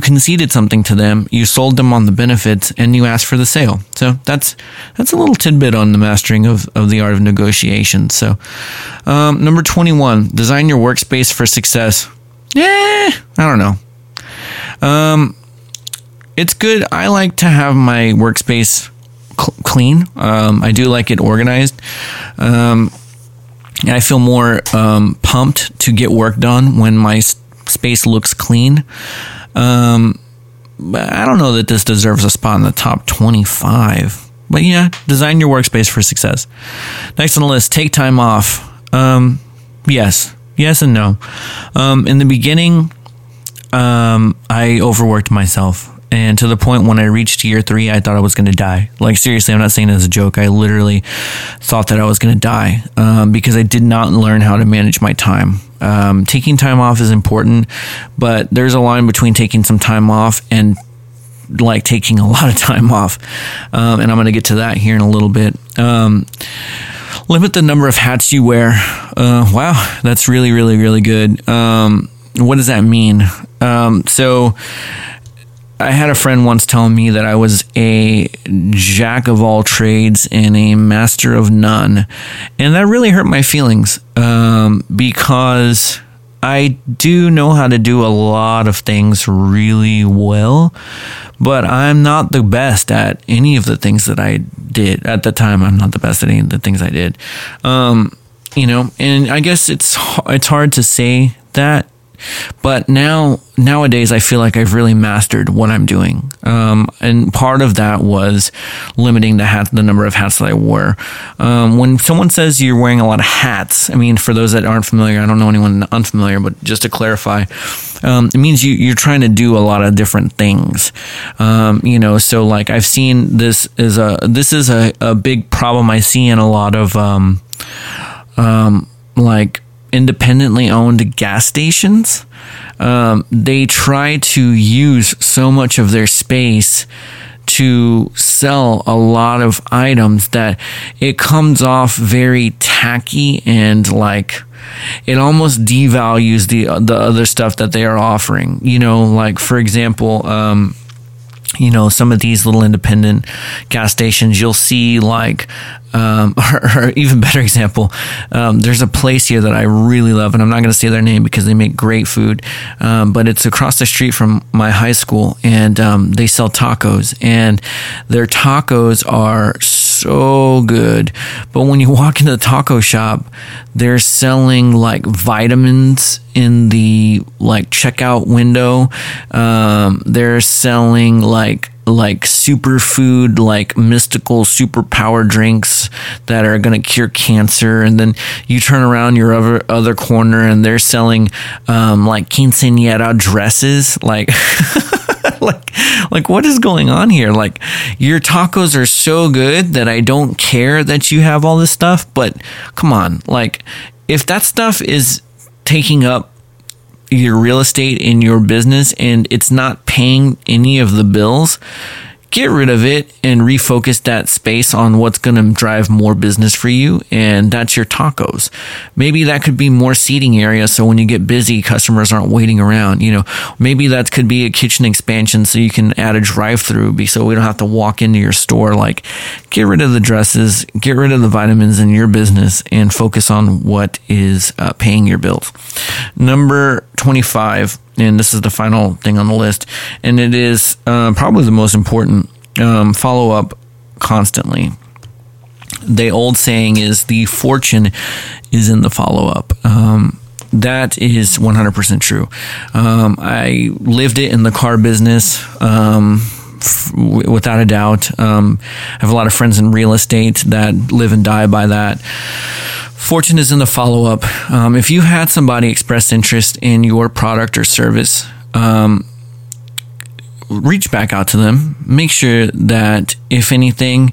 conceded something to them, you sold them on the benefits, and you asked for the sale. So that's a little tidbit on the mastering of the art of negotiation. So number 21, design your workspace for success. Yeah, I don't know. it's good. I like to have my workspace clean. I do like it organized. And I feel more pumped to get work done when my space looks clean. But I don't know that this deserves a spot in the top 25. But yeah, design your workspace for success. Next on the list, take time off. Yes. Yes and no. In the beginning, I overworked myself. And to the point when I reached year 3, I thought I was going to die. Like, seriously, I'm not saying it as a joke. I literally thought that I was going to die because I did not learn how to manage my time. Taking time off is important, but there's a line between taking some time off and like taking a lot of time off. And I'm going to get to that here in a little bit. Limit the number of hats you wear. Wow, that's really, really, really good. What does that mean? So I had a friend once tell me that I was a jack of all trades and a master of none. And that really hurt my feelings because I do know how to do a lot of things really well, but I'm not the best at any of the things that I did. At the time, I'm not the best at any of the things I did. You know, and I guess it's hard to say that. But nowadays, I feel like I've really mastered what I'm doing. And part of that was limiting the number of hats that I wore. When someone says you're wearing a lot of hats, I mean, for those that aren't familiar, I don't know anyone unfamiliar, but just to clarify, it means you're trying to do a lot of different things. You know, so like I've seen this is a big problem I see in a lot of like independently owned gas stations. They try to use so much of their space to sell a lot of items that it comes off very tacky and like it almost devalues the other stuff that they are offering. You know, like for example, you know, some of these little independent gas stations, you'll see like, or even better example, there's a place here that I really love, and I'm not going to say their name because they make great food, but it's across the street from my high school, and they sell tacos, and their tacos are so good. But when you walk into the taco shop, they're selling like vitamins in the like checkout window. They're selling like superfood, like mystical superpower drinks that are going to cure cancer. And then you turn around your other corner and they're selling like quinceañera dresses. Like, like what is going on here? Like, your tacos are so good that I don't care that you have all this stuff, but come on. Like, if that stuff is taking up your real estate in your business and it's not paying any of the bills, get rid of it and refocus that space on what's going to drive more business for you, and that's your tacos. Maybe that could be more seating area so when you get busy, customers aren't waiting around. You know, maybe that could be a kitchen expansion so you can add a drive-through so we don't have to walk into your store. Like, get rid of the dresses, get rid of the vitamins in your business, and focus on what is paying your bills. Number 25. And this is the final thing on the list, and it is probably the most important. Follow up constantly. The old saying is the fortune is in the follow up. That is 100% true. I lived it in the car business. Without a doubt. I have a lot of friends in real estate that live and die by that. Fortune is in the follow-up. If you had somebody express interest in your product or service, reach back out to them. Make sure that if anything,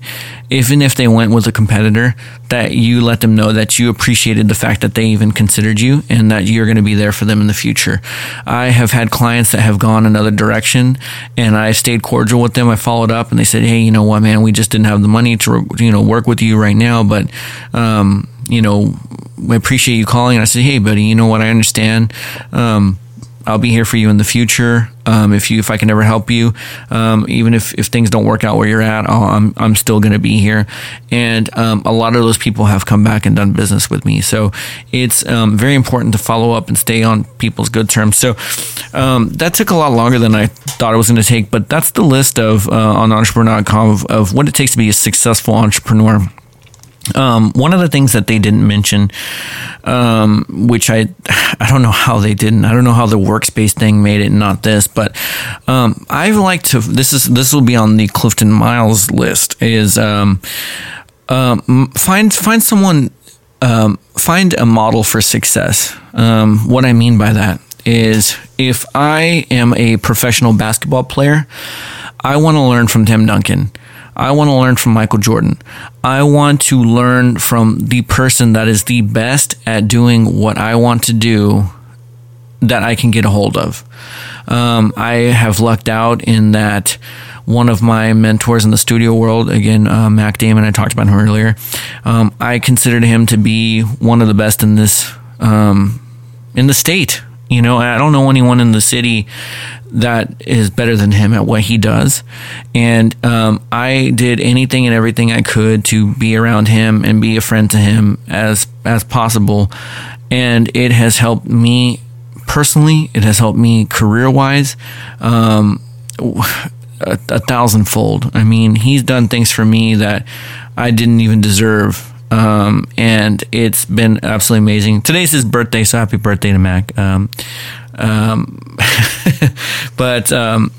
even if they went with a competitor, that you let them know that you appreciated the fact that they even considered you and that you're going to be there for them in the future. I have had clients that have gone another direction and I stayed cordial with them. I followed up and they said, hey, you know what, man, we just didn't have the money to, you know, work with you right now, but, you know, I appreciate you calling. And I said, hey, buddy, you know what, I understand. I'll be here for you in the future. If I can ever help you, even if things don't work out where you're at, I'm still going to be here. And a lot of those people have come back and done business with me. So it's very important to follow up and stay on people's good terms. So that took a lot longer than I thought it was going to take, but that's the list of on entrepreneur.com of what it takes to be a successful entrepreneur. One of the things that they didn't mention, which I don't know how they didn't. I don't know how the workspace thing made it, not this, but I like to. This will be on the Clifton Miles list. Is find someone, find a model for success. What I mean by that is, if I am a professional basketball player, I want to learn from Tim Duncan. I want to learn from Michael Jordan. I want to learn from the person that is the best at doing what I want to do that I can get a hold of. I have lucked out in that one of my mentors in the studio world, again, Mac Damon, I talked about him earlier. I considered him to be one of the best in this, in the state. You know, I don't know anyone in the city that is better than him at what he does. And I did anything and everything I could to be around him and be a friend to him as possible. And it has helped me personally. It has helped me career-wise 1,000-fold. I mean, he's done things for me that I didn't even deserve. And it's been absolutely amazing. Today's his birthday, so happy birthday to Mac. But,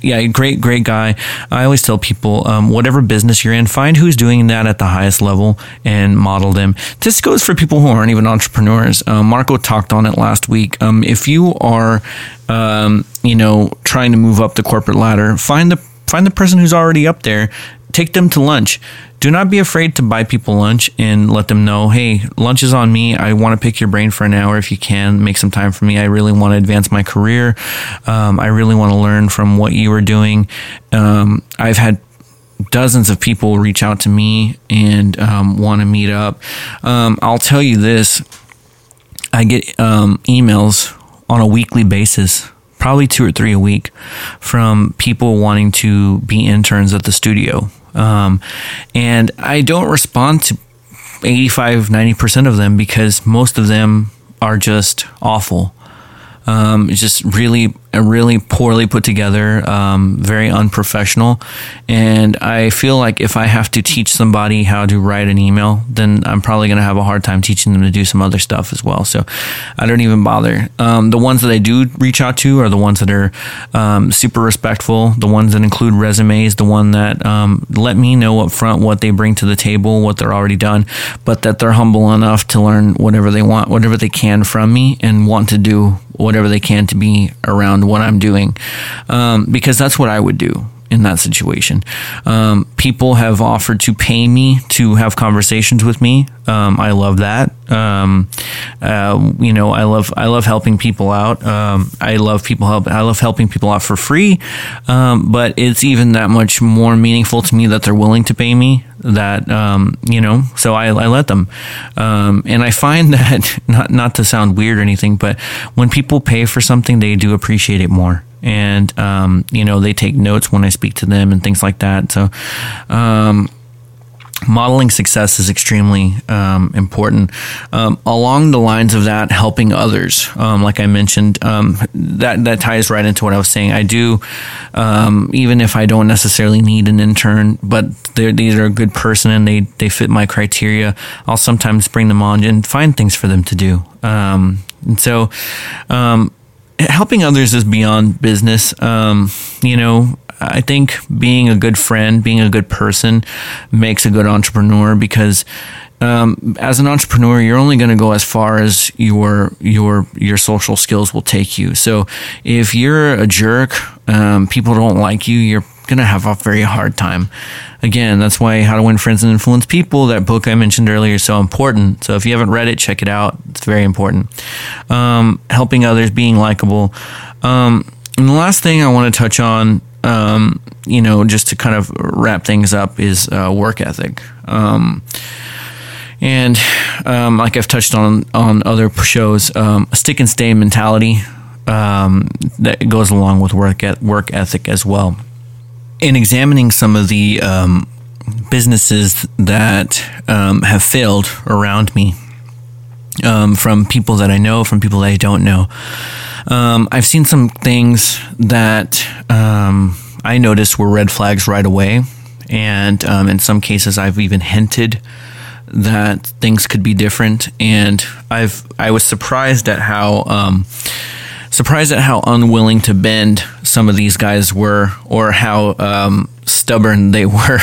yeah, great guy. I always tell people, whatever business you're in, find who's doing that at the highest level and model them. This goes for people who aren't even entrepreneurs. Marco talked on it last week. If you are, trying to move up the corporate ladder, find the person who's already up there. Take them to lunch. Do not be afraid to buy people lunch and let them know, hey, lunch is on me. I want to pick your brain for an hour if you can. Make some time for me. I really want to advance my career. I really want to learn from what you are doing. I've had dozens of people reach out to me and want to meet up. I'll tell you this. I get emails on a weekly basis, probably 2 or 3 a week, from people wanting to be interns at the studio. And I don't respond to 85, 90% of them because most of them are just awful. It's just really poorly put together, very unprofessional. And I feel like if I have to teach somebody how to write an email, then I'm probably going to have a hard time teaching them to do some other stuff as well. So I don't even bother. The ones that I do reach out to are the ones that are super respectful, the ones that include resumes, the one that let me know up front what they bring to the table, what they're already done, but that they're humble enough to learn whatever they want, whatever they can from me, and want to do whatever they can to be around what I'm doing, because that's what I would do in that situation. People have offered to pay me to have conversations with me. I love that. I love helping people out. I love helping people out for free. But it's even that much more meaningful to me that they're willing to pay me that, so I let them. And I find that not to sound weird or anything, but when people pay for something, they do appreciate it more. And, they take notes when I speak to them and things like that. So, modeling success is extremely important. Along the lines of that, helping others, like I mentioned, that ties right into what I was saying. I do, even if I don't necessarily need an intern, but they're a good person and they fit my criteria, I'll sometimes bring them on and find things for them to do. Helping others is beyond business. I think being a good friend, being a good person makes a good entrepreneur, because as an entrepreneur, you're only going to go as far as your social skills will take you. So if you're a jerk, people don't like you, you're going to have a very hard time. Again, that's why How to Win Friends and Influence People, that book I mentioned earlier, is so important. So if you haven't read it, check it out. It's very important. Helping others, being likable. And the last thing I want to touch on, just to kind of wrap things up, is work ethic. Like I've touched on other shows, a stick and stay mentality that goes along with work ethic as well. In examining some of the businesses that have failed around me, from people that I know, from people that I don't know, I've seen some things that I noticed were red flags right away. And in some cases, I've even hinted that things could be different. And I was surprised at how unwilling to bend some of these guys were, or how stubborn they were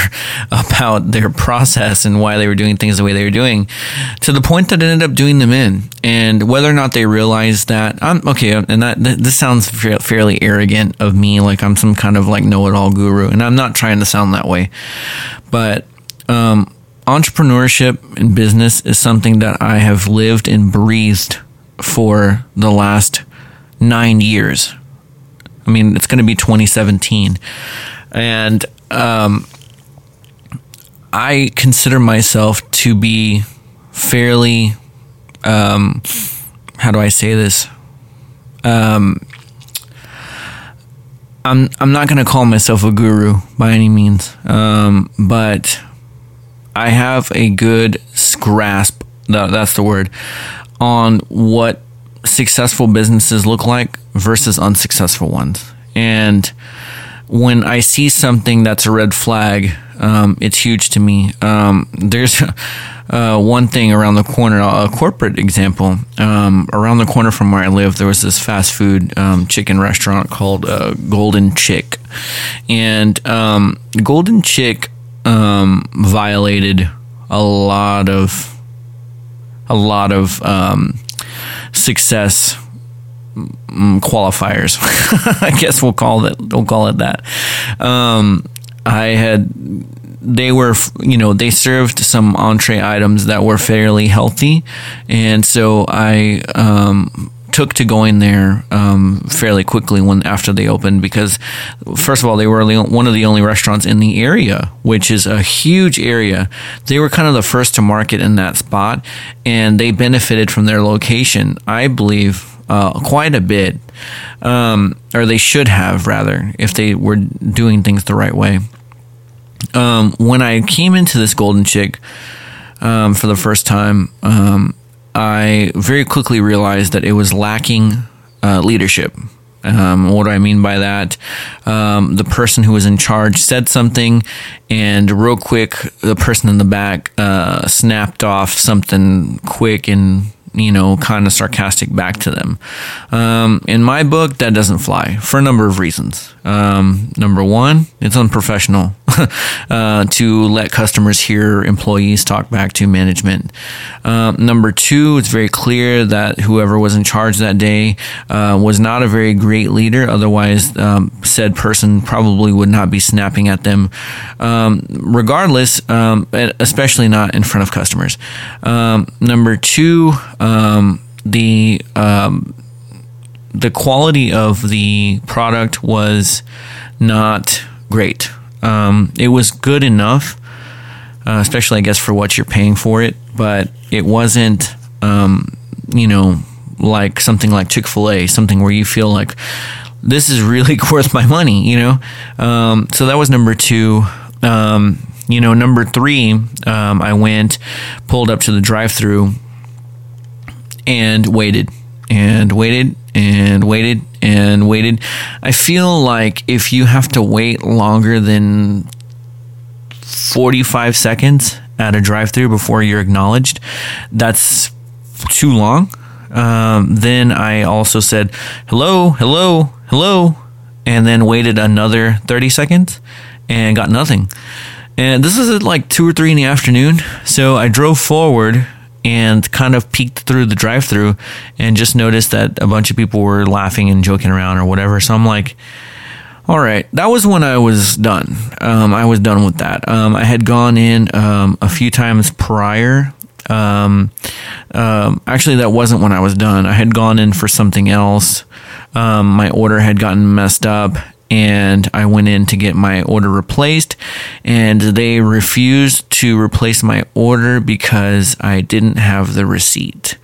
about their process and why they were doing things the way they were doing, to the point that it ended up doing them in. And whether or not they realized that, this sounds fairly arrogant of me, like I'm some kind of like know-it-all guru, and I'm not trying to sound that way. But entrepreneurship and business is something that I have lived and breathed for the last 9 years. I mean, it's going to be 2017. And I consider myself to be fairly, how do I say this? I'm not going to call myself a guru by any means, but I have a good grasp, that's the word, on what successful businesses look like versus unsuccessful ones. And when I see something that's a red flag, it's huge to me. There's one thing around the corner, a corporate example. Around the corner from where I live, there was this fast food chicken restaurant called Golden Chick. And Golden Chick violated a lot of success qualifiers. I guess we'll call it that. They served some entree items that were fairly healthy, and so I took to going there fairly quickly after they opened, because first of all, they were one of the only restaurants in the area, which is a huge area. They were kind of the first to market in that spot, and they benefited from their location, I believe, quite a bit, or they should have, rather, if they were doing things the right way. When I came into this Golden Chick for the first time, I very quickly realized that it was lacking leadership. What do I mean by that? The person who was in charge said something, and real quick, the person in the back snapped off something quick and, kind of sarcastic back to them. In my book, that doesn't fly for a number of reasons. Number one, it's unprofessional to let customers hear employees talk back to management. Number two, it's very clear that whoever was in charge that day was not a very great leader. Otherwise, said person probably would not be snapping at them, regardless, especially not in front of customers. Number two, the quality of the product was not great. It was good enough, especially I guess for what you're paying for it, but it wasn't, like something like Chick-fil-A, something where you feel like this is really worth my money, So that was number two. Number three, I pulled up to the drive-thru and waited. I feel like if you have to wait longer than 45 seconds at a drive-thru before you're acknowledged, that's too long. Then I also said, hello, and then waited another 30 seconds and got nothing. And this is at like 2 or 3 in the afternoon, so I drove forward and kind of peeked through the drive-thru and just noticed that a bunch of people were laughing and joking around or whatever. So I'm like, all right, that was when I was done. I was done with that. I had gone in a few times prior. Actually, that wasn't when I was done. I had gone in for something else. My order had gotten messed up. and I went in to get my order replaced, and they refused to replace my order because I didn't have the receipt.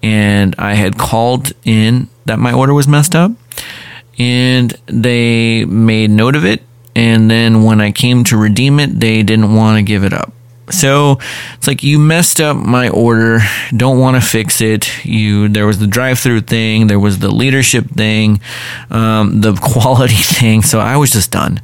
And I had called in that my order was messed up, and they made note of it. And then when I came to redeem it, they didn't want to give it up. So it's like, you messed up my order, don't want to fix it. There was the drive-through thing, there was the leadership thing, the quality thing. So I was just done.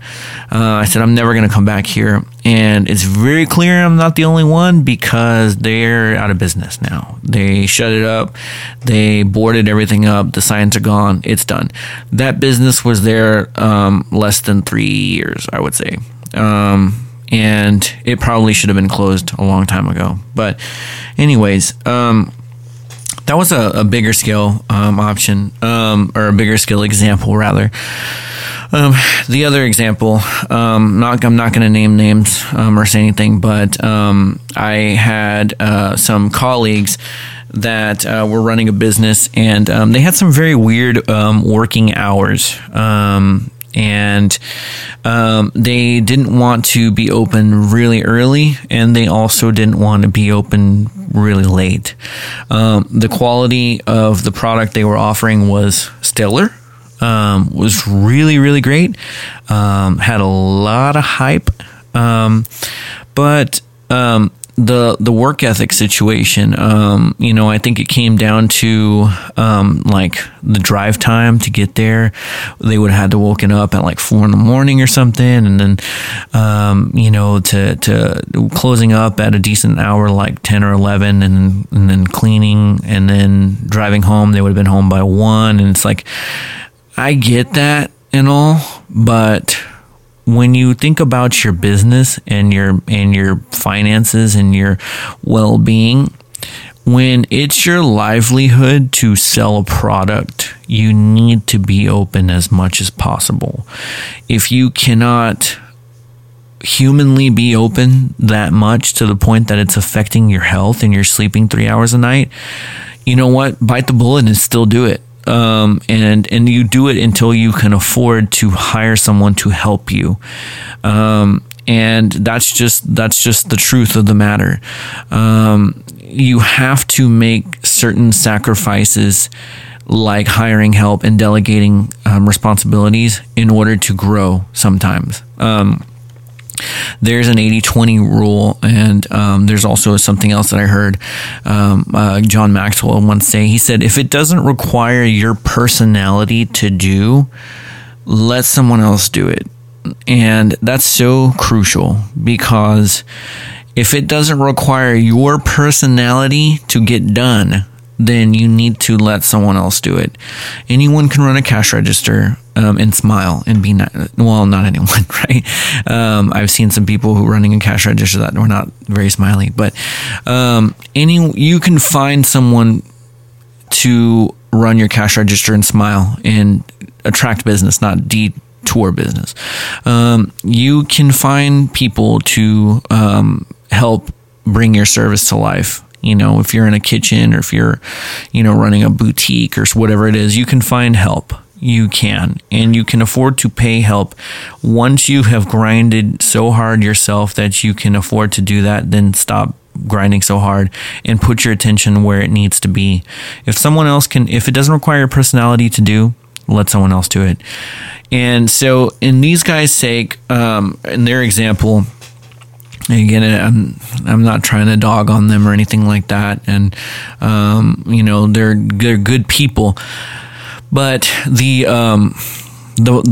I said, I'm never going to come back here. And it's very clear I'm not the only one, because they're out of business now. They shut it up. They boarded everything up. The signs are gone. It's done. That business was there less than 3 years, I would say. And it probably should have been closed a long time ago. But anyways, that was a bigger scale option, or a bigger scale example, rather. The other example, I'm not going to name names or say anything, but I had some colleagues that were running a business, and they had some very weird working hours. And they didn't want to be open really early, and they also didn't want to be open really late. The quality of the product they were offering was stellar, was really, really great, had a lot of hype, but the work ethic situation, I think it came down to, like the drive time to get there. They would have had to woken up at like 4 a.m. or something. And then, to closing up at a decent hour, like 10 or 11, and then cleaning, and then driving home. They would have been home by 1. And it's like, I get that and all, but when you think about your business and your finances and your well-being, when it's your livelihood to sell a product, you need to be open as much as possible. If you cannot humanly be open that much to the point that it's affecting your health and you're sleeping 3 hours a night, you know what? Bite the bullet and still do it. And you do it until you can afford to hire someone to help you. And that's just the truth of the matter. You have to make certain sacrifices, like hiring help and delegating responsibilities, in order to grow sometimes. There's an 80-20 rule, and there's also something else that I heard John Maxwell once say. He said, if it doesn't require your personality to do, let someone else do it. And that's so crucial, because if it doesn't require your personality to get done, then you need to let someone else do it. Anyone can run a cash register and smile and be not anyone, right? I've seen some people who running a cash register that were not very smiley, but you can find someone to run your cash register and smile and attract business, not detour business. You can find people to help bring your service to life. If you're in a kitchen, or if you're, running a boutique or whatever it is, you can find help. And you can afford to pay help. Once you have grinded so hard yourself that you can afford to do that, then stop grinding so hard and put your attention where it needs to be. If it doesn't require your personality to do, let someone else do it. And so in these guys' sake, in their example, again, I'm not trying to dog on them or anything like that, and they're good people, but the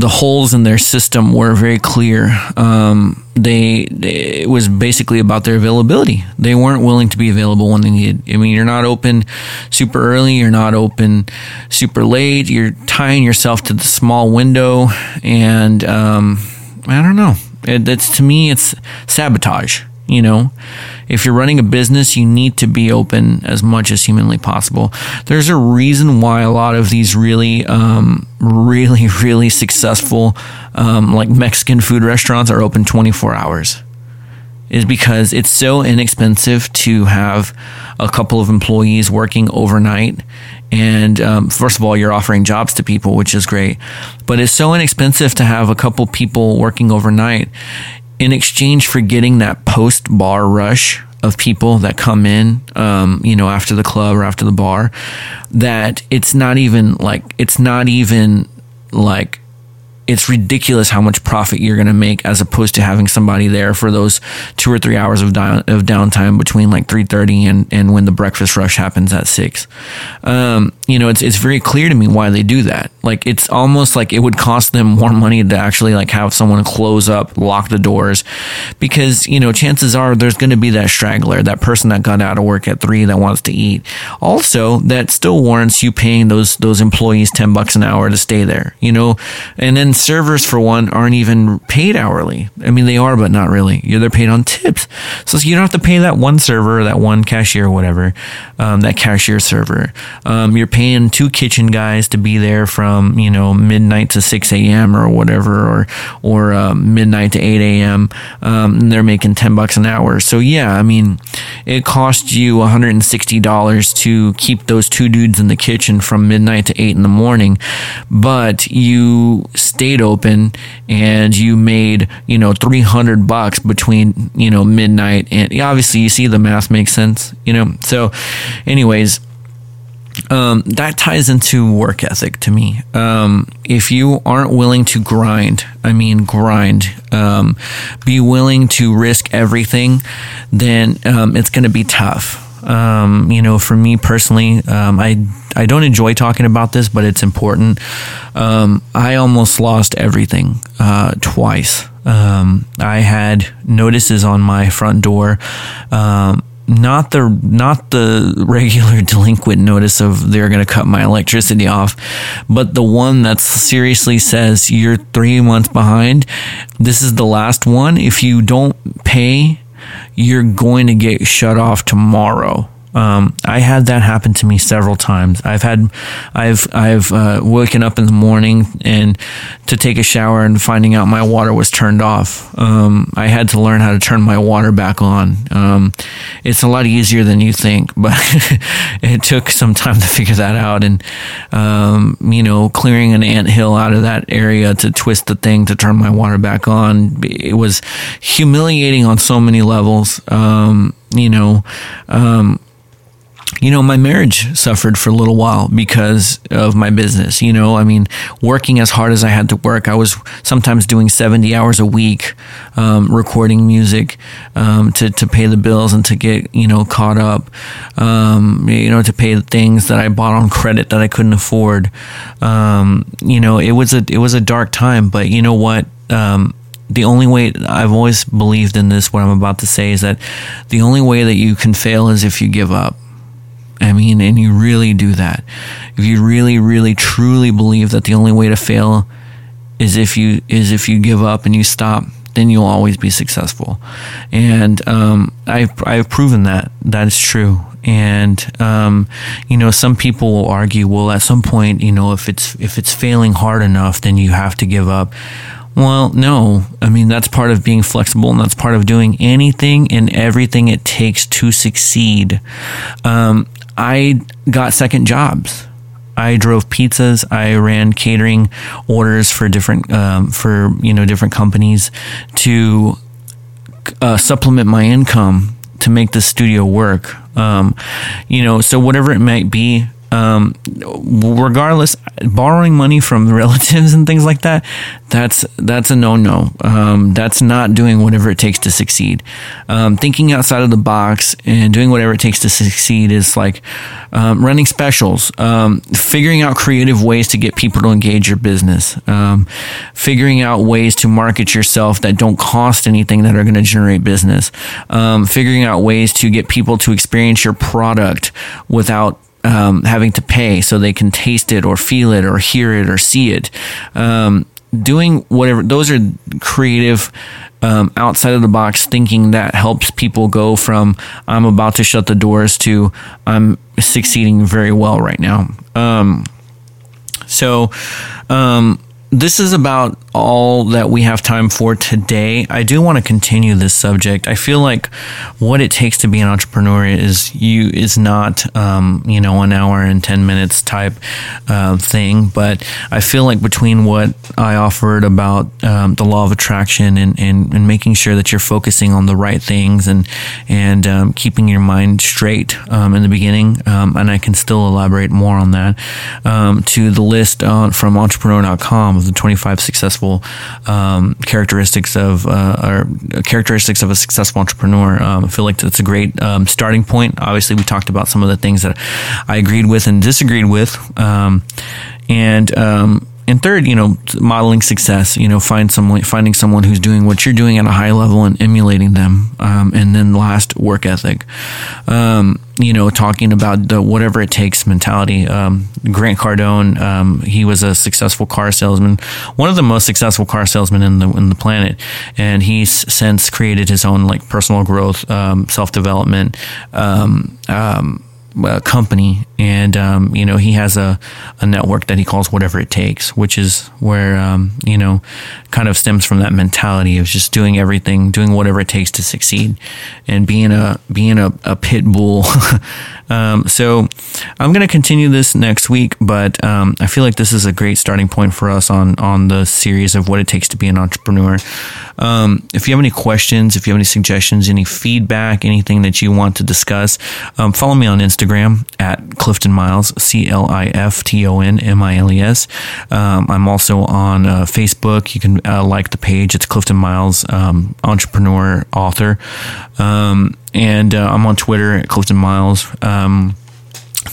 holes in their system were very clear. It was basically about their availability. They weren't willing to be available when they needed. I mean, you're not open super early, you're not open super late. You're tying yourself to the small window, and I don't know. To me, it's sabotage. If you're running a business, you need to be open as much as humanly possible. There's a reason why a lot of these really, really, really successful, like Mexican food restaurants, are open 24 hours. is because it's so inexpensive to have a couple of employees working overnight. And first of all, you're offering jobs to people, which is great. But it's so inexpensive to have a couple people working overnight in exchange for getting that post-bar rush of people that come in, after the club or after the bar, that it's not even like it's ridiculous how much profit you're going to make as opposed to having somebody there for those 2 or 3 hours of downtime between like 3:30 and when the breakfast rush happens at 6. It's very clear to me why they do that. Like, it's almost like it would cost them more money to actually like have someone close up, lock the doors, because, chances are there's going to be that straggler, that person that got out of work at 3 that wants to eat. Also, that still warrants you paying those employees $10 an hour to stay there, and then servers, for one, aren't even paid hourly. I mean, they are, but not really. They're paid on tips. So you don't have to pay that one server, that one cashier, whatever, that cashier server. You're paying 2 kitchen guys to be there from, midnight to 6 a.m. or whatever, or midnight to 8 a.m. And they're making $10 an hour. So, yeah, I mean, it costs you $160 to keep those 2 dudes in the kitchen from midnight to 8 in the morning, but you stayed open and you made, $300 between, midnight and obviously you see the math makes sense, So anyways, that ties into work ethic to me. If you aren't willing to grind, be willing to risk everything, then it's going to be tough. For me personally, I don't enjoy talking about this, but it's important. I almost lost everything twice. I had notices on my front door, not the regular delinquent notice of they're going to cut my electricity off, but the one that seriously says you're 3 months behind. This is the last one. If you don't pay, you're going to get shut off tomorrow. I had that happen to me several times. I've woken up in the morning and to take a shower and finding out my water was turned off. I had to learn how to turn my water back on. It's a lot easier than you think, but it took some time to figure that out. And, clearing an anthill out of that area to twist the thing to turn my water back on, it was humiliating on so many levels. My marriage suffered for a little while because of my business. Working as hard as I had to work, I was sometimes doing 70 hours a week, recording music, to pay the bills and to get, caught up, to pay the things that I bought on credit that I couldn't afford. It was a dark time, but you know what? The only way, I've always believed in this, what I'm about to say is that the only way that you can fail is if you give up. And you really do that. If you really, really, truly believe that the only way to fail is if you give up and you stop, then you'll always be successful. And I've proven that is true. And some people will argue, well, at some point, if it's failing hard enough, then you have to give up. Well, no. That's part of being flexible, and that's part of doing anything and everything it takes to succeed. I got second jobs. I drove pizzas. I ran catering orders for different companies to supplement my income to make the studio work. So whatever it might be. Regardless, borrowing money from relatives and things like that's a no-no. That's not doing whatever it takes to succeed. Thinking outside of the box and doing whatever it takes to succeed is like running specials, figuring out creative ways to get people to engage your business, figuring out ways to market yourself that don't cost anything, that are going to generate business, figuring out ways to get people to experience your product without having to pay, so they can taste it or feel it or hear it or see it. Doing whatever, those are creative, outside of the box thinking that helps people go from I'm about to shut the doors to I'm succeeding very well right now. This is about all that we have time for today. I do want to continue this subject. I feel like what it takes to be an entrepreneur is not, an hour and 10 minutes type thing. But I feel like between what I offered about the law of attraction and making sure that you're focusing on the right things and keeping your mind straight in the beginning, and I can still elaborate more on that, to the list from entrepreneur.com of the 25 successful characteristics of a successful entrepreneur. I feel like that's a great starting point. Obviously, we talked about some of the things that I agreed with and disagreed with, and third, modeling success. Finding someone who's doing what you're doing at a high level and emulating them. And then last, work ethic. Talking about the whatever it takes mentality. Grant Cardone, he was a successful car salesman, one of the most successful car salesmen in the planet, and he's since created his own personal growth, self development, company, and he has a network that he calls Whatever It Takes, which is where kind of stems from that mentality of just doing whatever it takes to succeed, and being a pit bull. So I'm going to continue this next week, but I feel like this is a great starting point for us on the series of what it takes to be an entrepreneur. If you have any questions, if you have any suggestions, any feedback, anything that you want to discuss, follow me on Instagram at Clifton Miles, CLIFTON MILES. I'm also on Facebook. You can like the page. It's Clifton Miles, entrepreneur, author. And I'm on Twitter at Clifton Miles.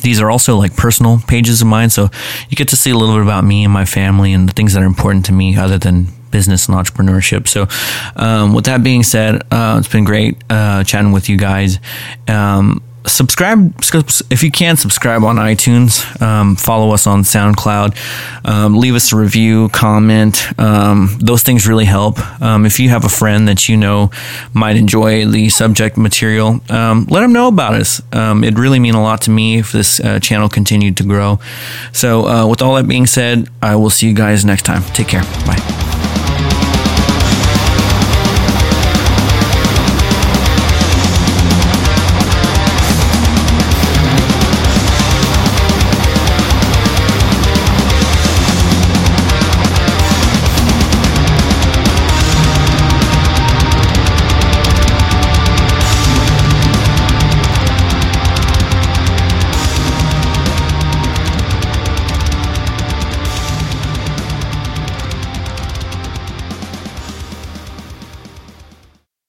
These are also personal pages of mine, so you get to see a little bit about me and my family and the things that are important to me other than business and entrepreneurship. So with that being said, it's been great chatting with you guys. Subscribe if you can. Subscribe on iTunes. Follow us on SoundCloud. Leave us a review, comment. Those things really help. If you have a friend that might enjoy the subject material, let them know about us. It'd really mean a lot to me if this channel continued to grow. So with all that being said, I will see you guys next time. Take care. Bye.